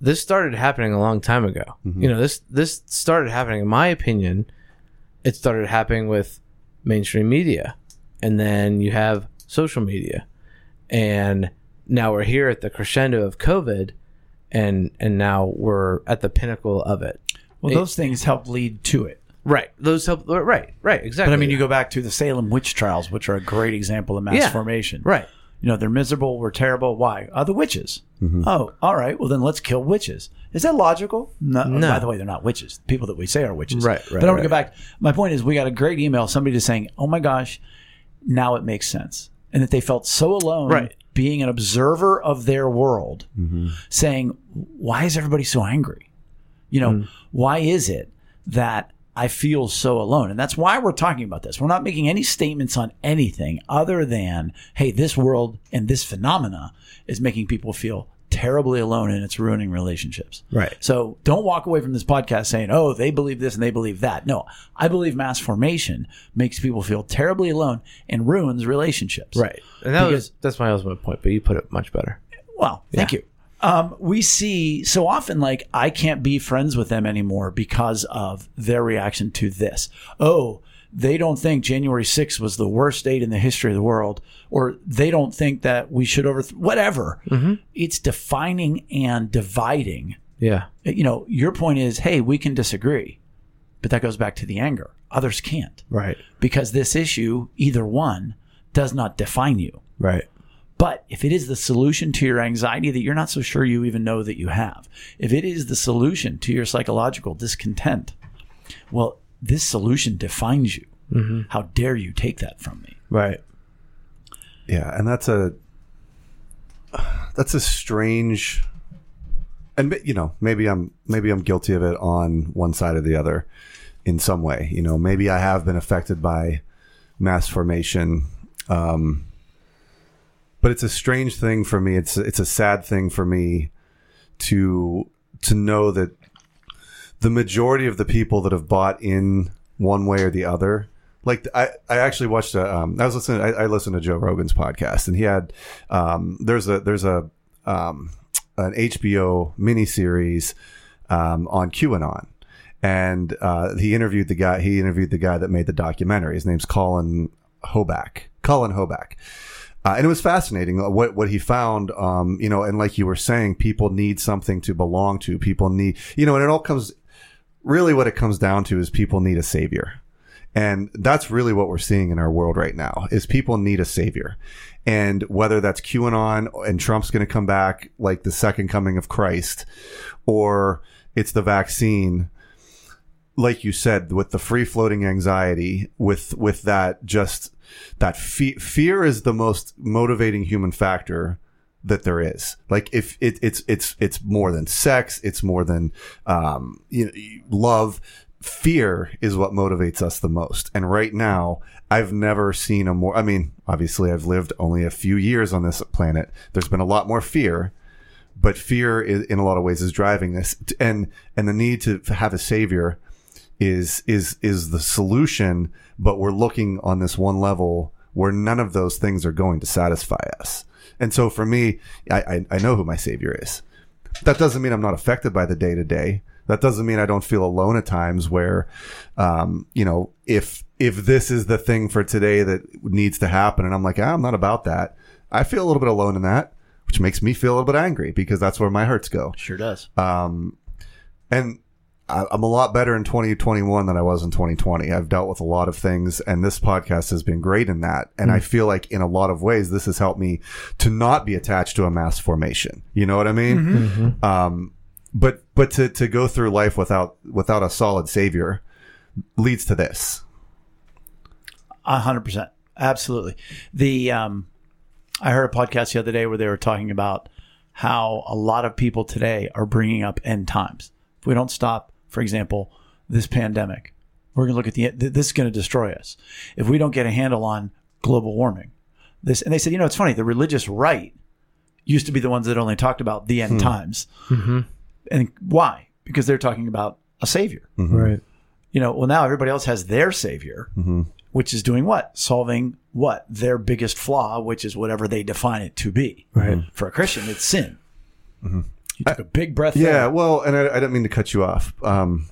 This started happening a long time ago. Mm-hmm. You know, this this started happening, in my opinion, it started happening with mainstream media. And then you have social media. And now we're here at the crescendo of COVID, and and now we're at the pinnacle of it. Well, those it, things help lead to it. Right. Those help. Right. Right. Exactly. But I mean, you go back to the Salem witch trials, which are a great example of mass yeah, formation. Right. You know, they're miserable. We're terrible. Why? Oh, the witches. Mm-hmm. Oh, all right. Well, then let's kill witches. Is that logical? No, no. By the way, they're not witches. People that we say are witches. Right. Right. But I want right. to go back. My point is, we got a great email. Somebody just saying, "Oh my gosh, now it makes sense." And that they felt so alone right. being an observer of their world, mm-hmm. saying, why is everybody so angry? You know, mm. why is it that I feel so alone? And that's why we're talking about this. We're not making any statements on anything other than, hey, this world and this phenomena is making people feel terribly alone and it's ruining relationships. Right. So don't walk away from this podcast saying, oh, they believe this and they believe that. No, I believe mass formation makes people feel terribly alone and ruins relationships. Right. And that because, was that's my ultimate point, but you put it much better. Well, thank yeah. you. Um, we see so often, like, I can't be friends with them anymore because of their reaction to this. Oh, they don't think January sixth was the worst date in the history of the world, or they don't think that we should overthrow, whatever. Mm-hmm. It's defining and dividing. Yeah. You know, your point is, hey, we can disagree, but that goes back to the anger. Others can't. Right. Because this issue, either one, does not define you. Right. But if it is the solution to your anxiety that you're not so sure you even know that you have, if it is the solution to your psychological discontent, well, this solution defines you. Mm-hmm. How dare you take that from me? Right. Yeah. And that's a, that's a strange, and you know, maybe I'm, maybe I'm guilty of it on one side or the other in some way. You know, maybe I have been affected by mass formation. Um, but it's a strange thing for me. It's, it's a sad thing for me to, to know that the majority of the people that have bought in one way or the other, like I, I actually watched a, um, I was listening, I, I listened to Joe Rogan's podcast, and he had, um, there's a, there's a, um, an H B O miniseries, um, on QAnon. And uh, he interviewed the guy. He interviewed the guy that made the documentary. His name's Colin Hoback. Colin Hoback. Uh, and it was fascinating what, what he found, um, you know, and like you were saying, people need something to belong to. People need, you know, and it all comes, really what it comes down to is people need a savior. And that's really what we're seeing in our world right now is people need a savior. And whether that's QAnon and Trump's going to come back like the second coming of Christ, or it's the vaccine, like you said, with the free floating anxiety, with, with that just... that fe- fear is the most motivating human factor that there is. Like if it, it's it's it's more than sex, it's more than um, you know, love. Fear is what motivates us the most. And right now, I've never seen a more. I mean, obviously, I've lived only a few years on this planet. There's been a lot more fear, but fear is, in a lot of ways, is driving this. And and the need to have a savior is is is the solution. But we're looking on this one level where none of those things are going to satisfy us. And so for me, I, I, I know who my savior is. That doesn't mean I'm not affected by the day to day. That doesn't mean I don't feel alone at times where, um, you know, if if this is the thing for today that needs to happen, and I'm like, ah, I'm not about that. I feel a little bit alone in that, which makes me feel a little bit angry because that's where my hurts go. Sure does. Um, and I'm a lot better in twenty twenty-one than I was in twenty twenty. I've dealt with a lot of things, and this podcast has been great in that. And mm. I feel like in a lot of ways, this has helped me to not be attached to a mass formation. You know what I mean? Mm-hmm. Um, but but to, to go through life without without a solid savior leads to this. A hundred percent. Absolutely. The um, I heard a podcast the other day where they were talking about how a lot of people today are bringing up end times. If we don't stop, for example, this pandemic, we're going to look at the, this is going to destroy us. If we don't get a handle on global warming, this, and they said, you know, it's funny, the religious right used to be the ones that only talked about the end hmm. times. Mm-hmm. And why? Because they're talking about a savior. Mm-hmm. Right. You know, well, now everybody else has their savior, mm-hmm. which is doing what? Solving what? Their biggest flaw, which is whatever they define it to be. Right. Mm-hmm. For a Christian, it's sin. Mm-hmm. You took a big breath. I, yeah, well, and I, I didn't mean to cut you off. Um,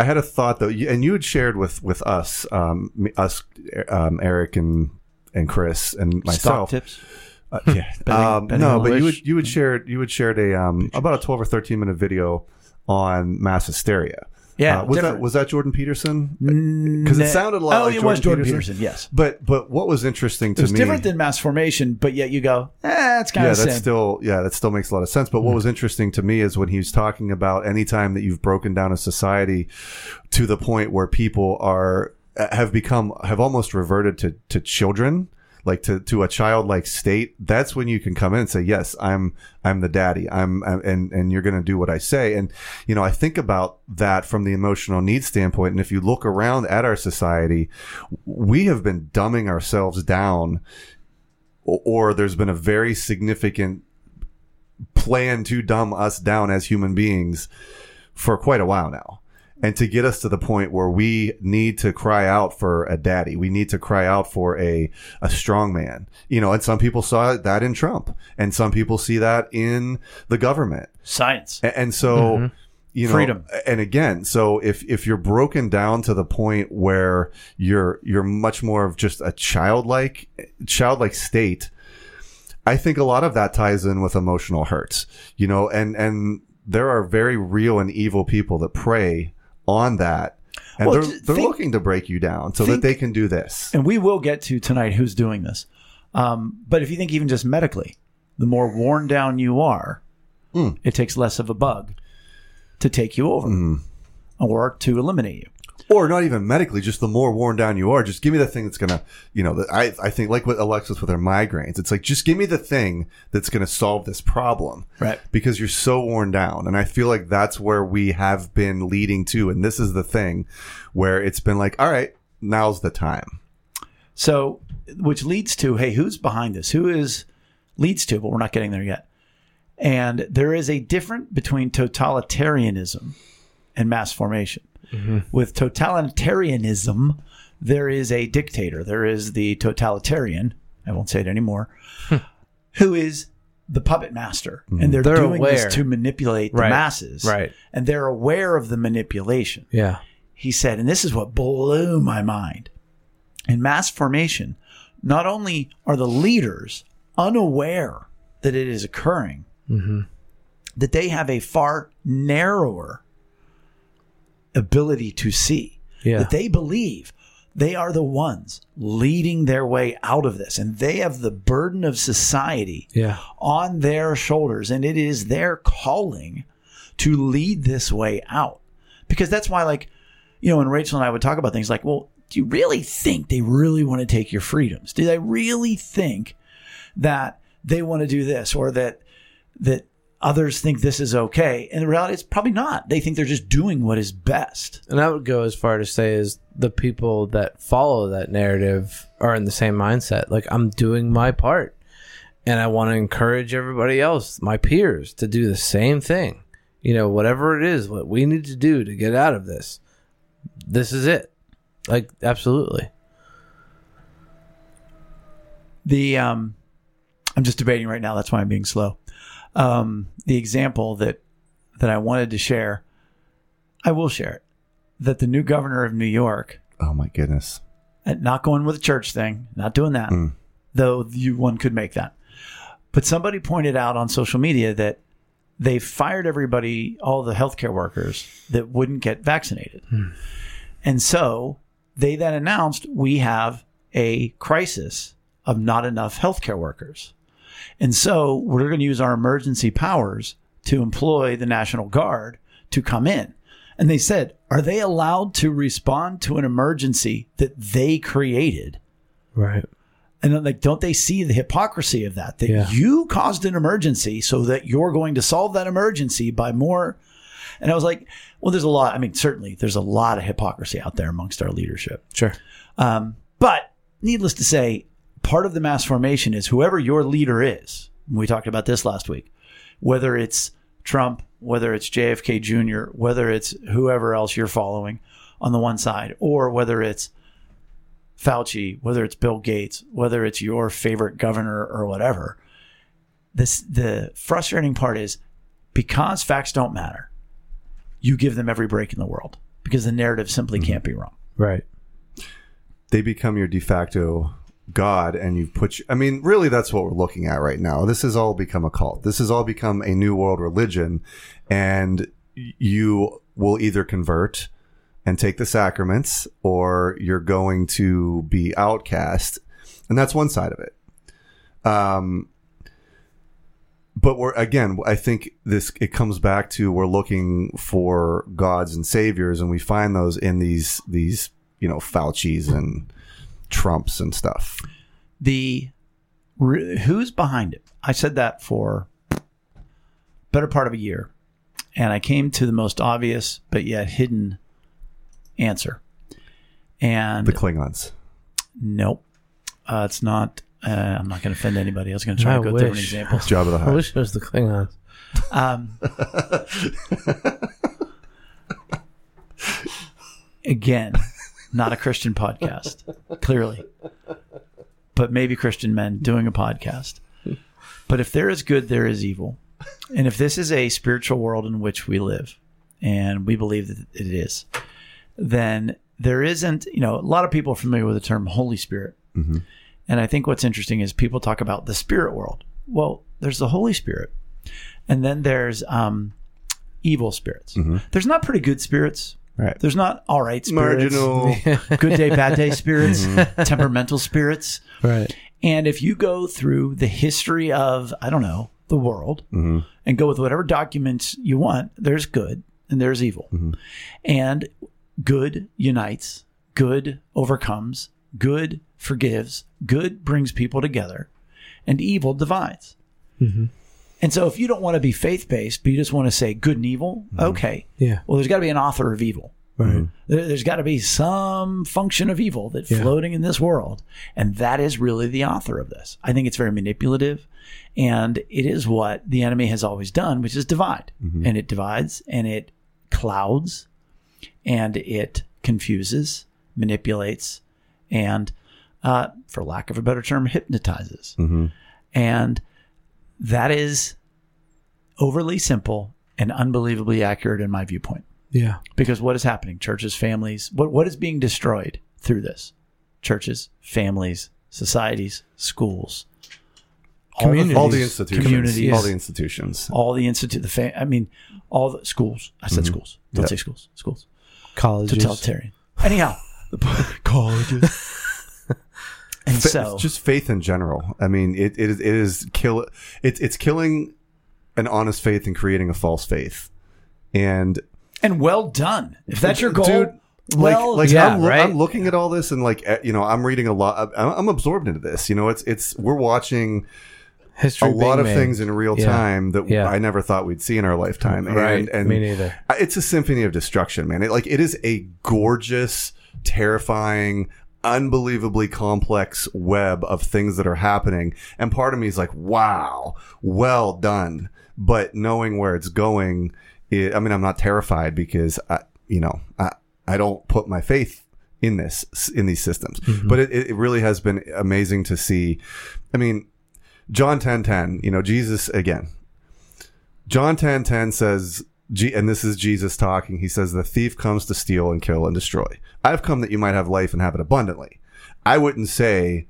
I had a thought though, and you had shared with with us, um, us, um, Eric and and Chris and myself. Stock tips. Uh, yeah. Betting, um, betting no, but wish. you would you had shared you had shared a um, about a twelve or thirteen minute video on mass hysteria. Yeah, uh, was different. that was that Jordan Peterson? Because it sounded a lot. Oh, like it Jordan was Jordan Peterson. Peterson. Yes, but but what was interesting to it was me? It's different than mass formation, but yet you go, eh, that's kind yeah, of that's sin. still yeah, that still makes a lot of sense. But what was interesting to me is when he was talking about any time that you've broken down a society to the point where people are have become have almost reverted to to children. Like to, to a childlike state, that's when you can come in and say, yes, I'm I'm the daddy. I'm, I'm and and you're going to do what I say. And you know, I think about that from the emotional needs standpoint. And if you look around at our society, we have been dumbing ourselves down, or, or there's been a very significant plan to dumb us down as human beings for quite a while now. And to get us to the point where we need to cry out for a daddy, we need to cry out for a a strong man, you know. And some people saw that in Trump, and some people see that in the government, science, and, and so mm-hmm. you know, freedom. And again, so if if you're broken down to the point where you're you're much more of just a childlike childlike state, I think a lot of that ties in with emotional hurts, you know, and and there are very real and evil people that prey on that, and well, they're, they're think, looking to break you down so think, that they can do this. And we will get to tonight who's doing this. Um, but if you think even just medically, the more worn down you are, mm. it takes less of a bug to take you over mm. or to eliminate you. Or not even medically, just the more worn down you are, just give me the thing that's going to, you know, I I think like with Alexis with her migraines, it's like, just give me the thing that's going to solve this problem. Right. Because you're so worn down. And I feel like that's where we have been leading to. And this is the thing where it's been like, all right, now's the time. So, which leads to, hey, who's behind this? Who is leads to, but we're not getting there yet. And there is a difference between totalitarianism and mass formation. Mm-hmm. With totalitarianism, there is a dictator. There is the totalitarian, I won't say it anymore, who is the puppet master, mm-hmm. and they're, they're doing aware. this to manipulate the right. masses, right? And they're aware of the manipulation. Yeah, he said, and this is what blew my mind. In mass formation, not only are the leaders unaware that it is occurring, mm-hmm. that they have a far narrower ability to see, yeah. that they believe they are the ones leading their way out of this, and they have the burden of society yeah. on their shoulders, and it is their calling to lead this way out. Because that's why, like, you know, when Rachel and I would talk about things like, well, do you really think they really want to take your freedoms? Do they really think that they want to do this, or that that others think this is okay? And the reality is probably not. They think they're just doing what is best. And I would go as far to say is the people that follow that narrative are in the same mindset. Like, I'm doing my part, and I want to encourage everybody else, my peers, to do the same thing. You know, whatever it is, what we need to do to get out of this, this is it. Like, absolutely. The um, I'm just debating right now. That's why I'm being slow. Um, the example that that I wanted to share, I will share it. That the new governor of New York. Oh my goodness! Not going with a church thing. Not doing that. Mm. Though you one could make that. But somebody pointed out on social media that they fired everybody, all the healthcare workers that wouldn't get vaccinated. Mm. And so they then announced, we have a crisis of not enough healthcare workers. And so we're going to use our emergency powers to employ the National Guard to come in. And they said, are they allowed to respond to an emergency that they created? Right. And I'm like, don't they see the hypocrisy of that? That yeah. you caused an emergency so that you're going to solve that emergency by more. And I was like, well, there's a lot. I mean, certainly there's a lot of hypocrisy out there amongst our leadership. Sure. Um, but needless to say, part of the mass formation is whoever your leader is. We talked about this last week, whether it's Trump, whether it's J F K Junior, whether it's whoever else you're following on the one side, or whether it's Fauci, whether it's Bill Gates, whether it's your favorite governor or whatever. This, the frustrating part is because facts don't matter. You give them every break in the world because the narrative simply can't be wrong. Right. They become your de facto God, and you've put, I mean, really, that's what we're looking at right now. This has all become a cult. This has all become a new world religion, and you will either convert and take the sacraments, or you're going to be outcast. And that's one side of it. Um, But we're again, I think this it comes back to we're looking for gods and saviors, and we find those in these these you know Faucis and Trumps and stuff. The who's behind it? I said that for better part of a year, and I came to the most obvious but yet hidden answer. And the Klingons. Nope, uh, it's not. Uh, I'm not going to offend anybody. I was going to try I to go wish. different examples. Job of the Hutt. I wish it was the Klingons. Um, again, not a Christian podcast, clearly. But maybe Christian men doing a podcast. But if there is good, there is evil. And if this is a spiritual world in which we live, and we believe that it is, then there isn't, you know, a lot of people are familiar with the term Holy Spirit. Mm-hmm. And I think what's interesting is people talk about the spirit world. Well, there's the Holy Spirit. And then there's um, evil spirits. Mm-hmm. There's not pretty good spirits. Right. There's not all right spirits. Marginal. Good day, bad day spirits. Mm-hmm. Temperamental spirits. Right. And if you go through the history of, I don't know, the world, mm-hmm. and go with whatever documents you want, there's good and there's evil. Mm-hmm. And good unites. Good overcomes. Good forgives, good brings people together, and evil divides. Mm-hmm. And so if you don't want to be faith-based, but you just want to say good and evil, mm-hmm. okay. Yeah. Well, there's got to be an author of evil. Right. There's got to be some function of evil that's yeah. floating in this world, and that is really the author of this. I think it's very manipulative, and it is what the enemy has always done, which is divide. Mm-hmm. And it divides, and it clouds, and it confuses, manipulates, and, uh, for lack of a better term, hypnotizes. Mm-hmm. And That is overly simple and unbelievably accurate in my viewpoint. Yeah. Because what is happening? Churches, families, what what is being destroyed through this? Churches, families, societies, schools, all the, all the institutions, communities, all the institutions, all the institute, the fam- I mean, all the schools. I said mm-hmm. schools. Don't yep. say schools. Schools, colleges, totalitarian. Anyhow, the colleges. And Fa- so, just faith in general. I mean, it it, it is kill. It's it's killing an honest faith and creating a false faith. And and well done. If that's your goal. Dude, Like, well, like yeah, I'm, lo- right? I'm looking at all this and like, you know, I'm reading a lot. I'm, I'm absorbed into this. You know, it's, it's, we're watching history, a lot of made. things in real yeah. time that yeah. I never thought we'd see in our lifetime. And, right. and me neither. It's a symphony of destruction, man. It, like, it is a gorgeous, terrifying, unbelievably complex web of things that are happening. And part of me is like, wow, well done. But knowing where it's going, it, I mean, I'm not terrified because I, you know, I, I don't put my faith in this, in these systems, mm-hmm. but it, it really has been amazing to see. I mean, John ten ten, you know, Jesus again, John ten ten says, G, and this is Jesus talking. He says, the thief comes to steal and kill and destroy. I've come that you might have life and have it abundantly. I wouldn't say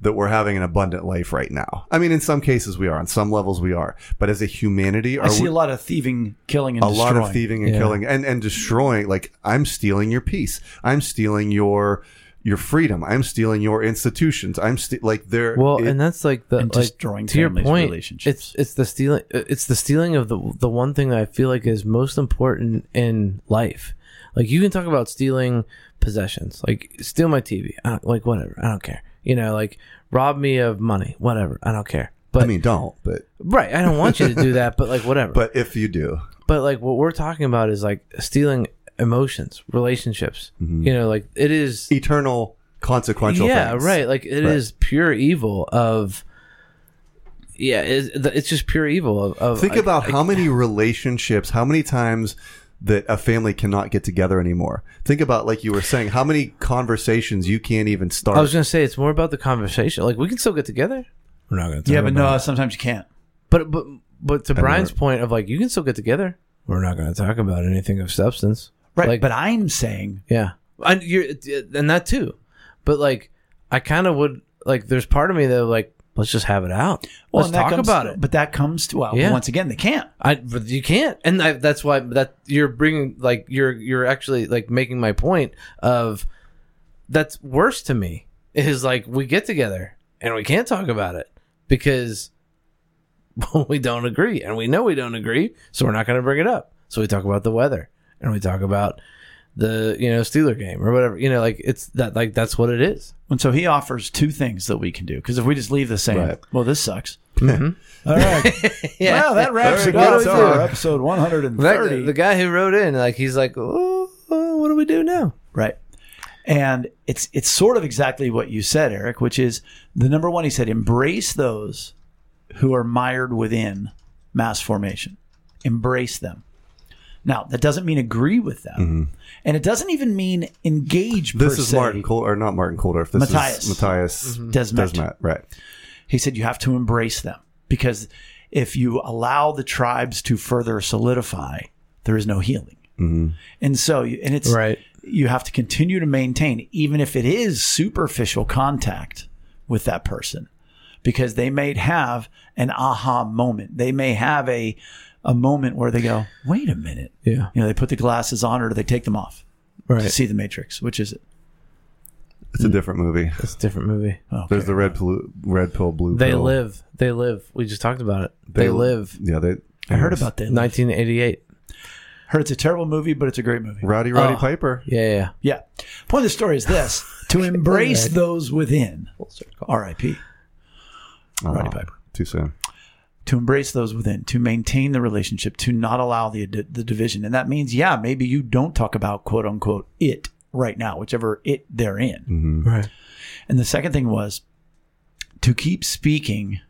that we're having an abundant life right now. I mean, in some cases we are, on some levels we are, but as a humanity, are I see we, a lot of thieving, killing, and a destroying. lot of thieving and yeah. killing and, and destroying. Like, I'm stealing your peace. I'm stealing your, your freedom. I'm stealing your institutions. I'm ste- like they're well, it, and that's like the like, destroying to your point, relationships. It's it's the stealing. It's the stealing of the the one thing that I feel like is most important in life. Like, you can talk about stealing possessions, like steal my T V, I don't, like whatever. I don't care. You know, like, rob me of money, whatever. I don't care. But I mean, don't. But right, I don't want you to do that. But like, whatever. But if you do, but like, what we're talking about is like stealing emotions, relationships. Mm-hmm. You know, like, it is eternal, consequential. Yeah, things. right. Like it right. is pure evil of. Yeah, it's, it's just pure evil of. of Think I, about I, how I, many relationships, how many times that a family cannot get together anymore. Think about, like you were saying, how many conversations you can't even start. I was going to say, it's more about the conversation. Like, we can still get together. We're not going to. Yeah, but no, it. sometimes you can't. But but but to I Brian's never, point of like, you can still get together. We're not going to talk about anything of substance, right? Like, but I'm saying, yeah, and you're and that too. But like, I kind of would like. There's part of me that like, let's just have it out. Well, let's talk comes, about it. But that comes to, well, yeah. once again, they can't. I, but you can't, and I, that's why that you're bringing, like, you're you're actually like making my point of that's worse to me is like, we get together and we can't talk about it because we don't agree, and we know we don't agree, so we're not going to bring it up. So we talk about the weather, and we talk about the, you know, Steeler game or whatever, you know, like, it's that, like, that's what it is. And so he offers two things that we can do, because if we just leave the same, right. well, this sucks. Mm-hmm. All right. yeah. Wow, that wraps it up. Our episode one thirty. That, the guy who wrote in, like, he's like, oh, oh, what do we do now? Right. And it's it's sort of exactly what you said, Eric, which is the number one. He said, embrace those who are mired within mass formation. Embrace them. Now, that doesn't mean agree with them. Mm-hmm. And it doesn't even mean engage per se. This is Martin Col- or not Martin Koldorf. This Matthias. is Matthias mm-hmm. Desmet. Desmet. Right. He said you have to embrace them, because if you allow the tribes to further solidify, there is no healing. Mm-hmm. And so, and it's right. you have to continue to maintain, even if it is superficial contact with that person, because they may have an aha moment. They may have a, a moment where they go, wait a minute. Yeah. You know, they put the glasses on, or do they take them off right. to see the Matrix? Which is it? It's a different movie. It's a different movie. Okay. There's the red, blue, red pill, blue they pill. They live. They live. We just talked about it. They, they live. Yeah. They. I heard about that. nineteen eighty-eight. Heard it's a terrible movie, but it's a great movie. Rowdy Roddy oh. Piper. Yeah, yeah. Yeah. Point of the story is this. To embrace right. those within. R I P Oh, Roddy Piper. Too soon. To embrace those within, to maintain the relationship, to not allow the the division. And that means, yeah, maybe you don't talk about, quote unquote, it right now, whichever it they're in. Mm-hmm. Right. And the second thing was to keep speaking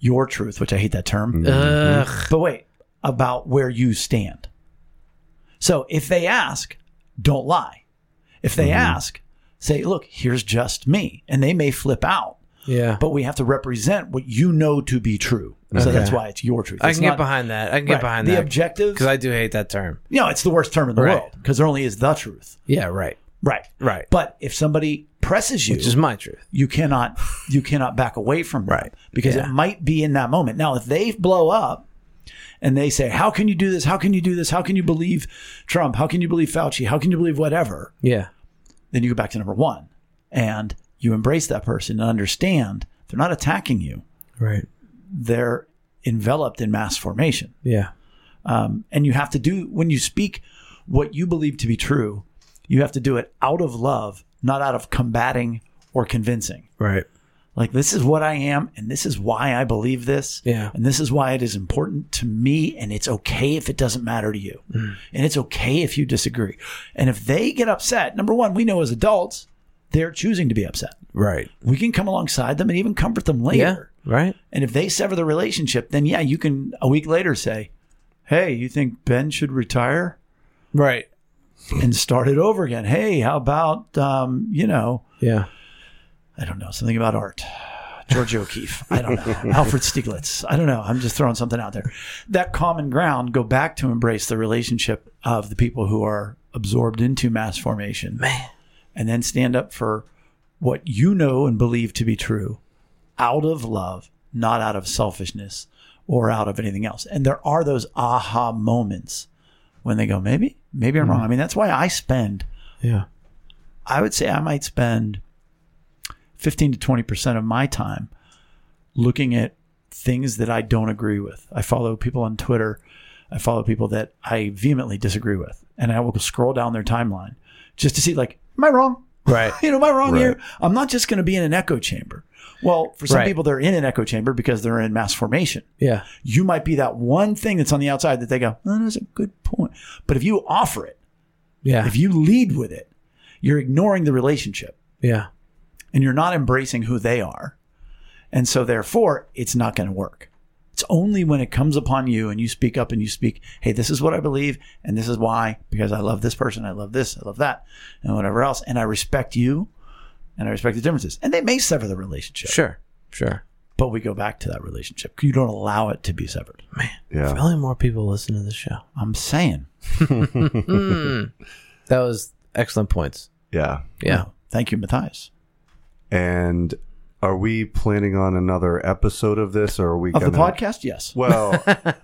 your truth, which I hate that term. Mm-hmm. But wait, about where you stand. So if they ask, don't lie. If they mm-hmm. ask, say, look, here's just me. And they may flip out. Yeah. But we have to represent what you know to be true. Okay. So that's why it's your truth. It's I can not, get behind that. I can get right, behind the that. The objective. Because I do hate that term. You know, it's the worst term in the right. world because there only is the truth. Yeah, right. Right. Right. But if somebody presses you. Which is my truth. You cannot, you cannot back away from them. Right. Because yeah. it might be in that moment. Now, if they blow up and they say, how can you do this? How can you do this? How can you believe Trump? How can you believe Fauci? How can you believe whatever? Yeah. Then you go back to number one. And you embrace that person and understand they're not attacking you. Right. They're enveloped in mass formation. Yeah. Um, and you have to do, when you speak what you believe to be true, you have to do it out of love, not out of combating or convincing. Right. Like, this is what I am, and this is why I believe this. Yeah. And this is why it is important to me, and it's okay if it doesn't matter to you. Mm. And it's okay if you disagree. And if they get upset, number one, we know as adults, they're choosing to be upset. Right. We can come alongside them and even comfort them later. Yeah, right. And if they sever the relationship, then yeah, you can a week later say, hey, you think Ben should retire? Right. And start it over again. Hey, how about, um, you know, yeah, I don't know, something about art. Georgia O'Keeffe. I don't know. Alfred Stieglitz. I don't know. I'm just throwing something out there. That common ground, go back to embrace the relationship of the people who are absorbed into mass formation. Man. And then stand up for what you know and believe to be true out of love, not out of selfishness or out of anything else. And there are those aha moments when they go, maybe, maybe I'm mm-hmm. wrong. I mean, that's why I spend, yeah, I would say I might spend fifteen to twenty percent of my time looking at things that I don't agree with. I follow people on Twitter. I follow people that I vehemently disagree with. And I will scroll down their timeline just to see, like, am I wrong? Right. you know, am I wrong right. here? I'm not just going to be in an echo chamber. Well, for some right. people, they're in an echo chamber because they're in mass formation. Yeah. You might be that one thing that's on the outside that they go, oh, that's a good point. But if you offer it, yeah, if you lead with it, you're ignoring the relationship. Yeah. And you're not embracing who they are. And so therefore, it's not going to work. It's only when it comes upon you and you speak up and you speak, hey, this is what I believe and this is why, because I love this person, I love this, I love that, and whatever else, and I respect you and I respect the differences. And they may sever the relationship. Sure, sure. But we go back to that relationship. You don't allow it to be severed. Man, yeah. Probably more people listen to this show. I'm saying. mm. That was excellent points. Yeah. Yeah. Well, thank you, Matthias. And... are we planning on another episode of this, or are we of gonna, the podcast? Yes. Well,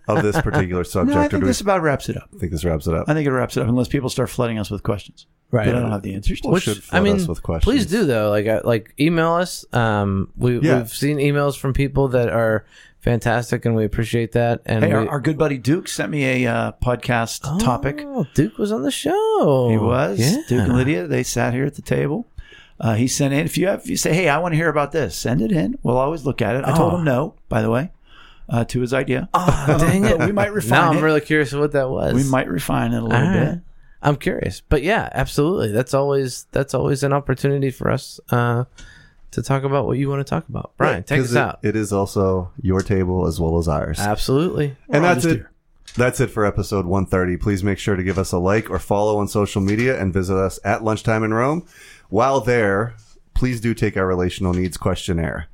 of this particular subject. No, I think this we, about wraps it up. I think this wraps it up. I think it wraps it up, unless people start flooding us with questions. Right. But I don't have the answers. People Which, should flood I mean, us with questions. Please do though. Like, like email us. Um, we, yeah. We've seen emails from people that are fantastic, and we appreciate that. And hey, we, our, our good buddy Duke sent me a uh, podcast oh, topic. Duke was on the show. He was. Yeah. Duke and Lydia. They sat here at the table. Uh, he sent in, if you have, if you say, hey, I want to hear about this, send it in. We'll always look at it. I oh. told him no, by the way, uh, to his idea. Oh, dang it. We might refine now it. Now I'm really curious what that was. We might refine it a little right. bit. I'm curious. But yeah, absolutely. That's always, that's always an opportunity for us uh, to talk about what you want to talk about. Brian, right, take us it, out. It is also your table as well as ours. Absolutely. And We're that's it. Here. That's it for episode one thirty. Please make sure to give us a like or follow on social media and visit us at Lunchtime in Rome. While there, please do take our relational needs questionnaire.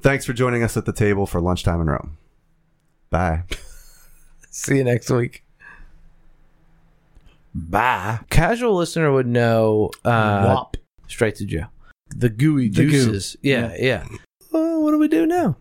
Thanks for joining us at the table for Lunchtime in Rome. Bye. See you next week. Bye. Casual listener would know uh, Wop. Straight to Joe. The gooey juices. The goo. Yeah, yeah. yeah. Well, what do we do now?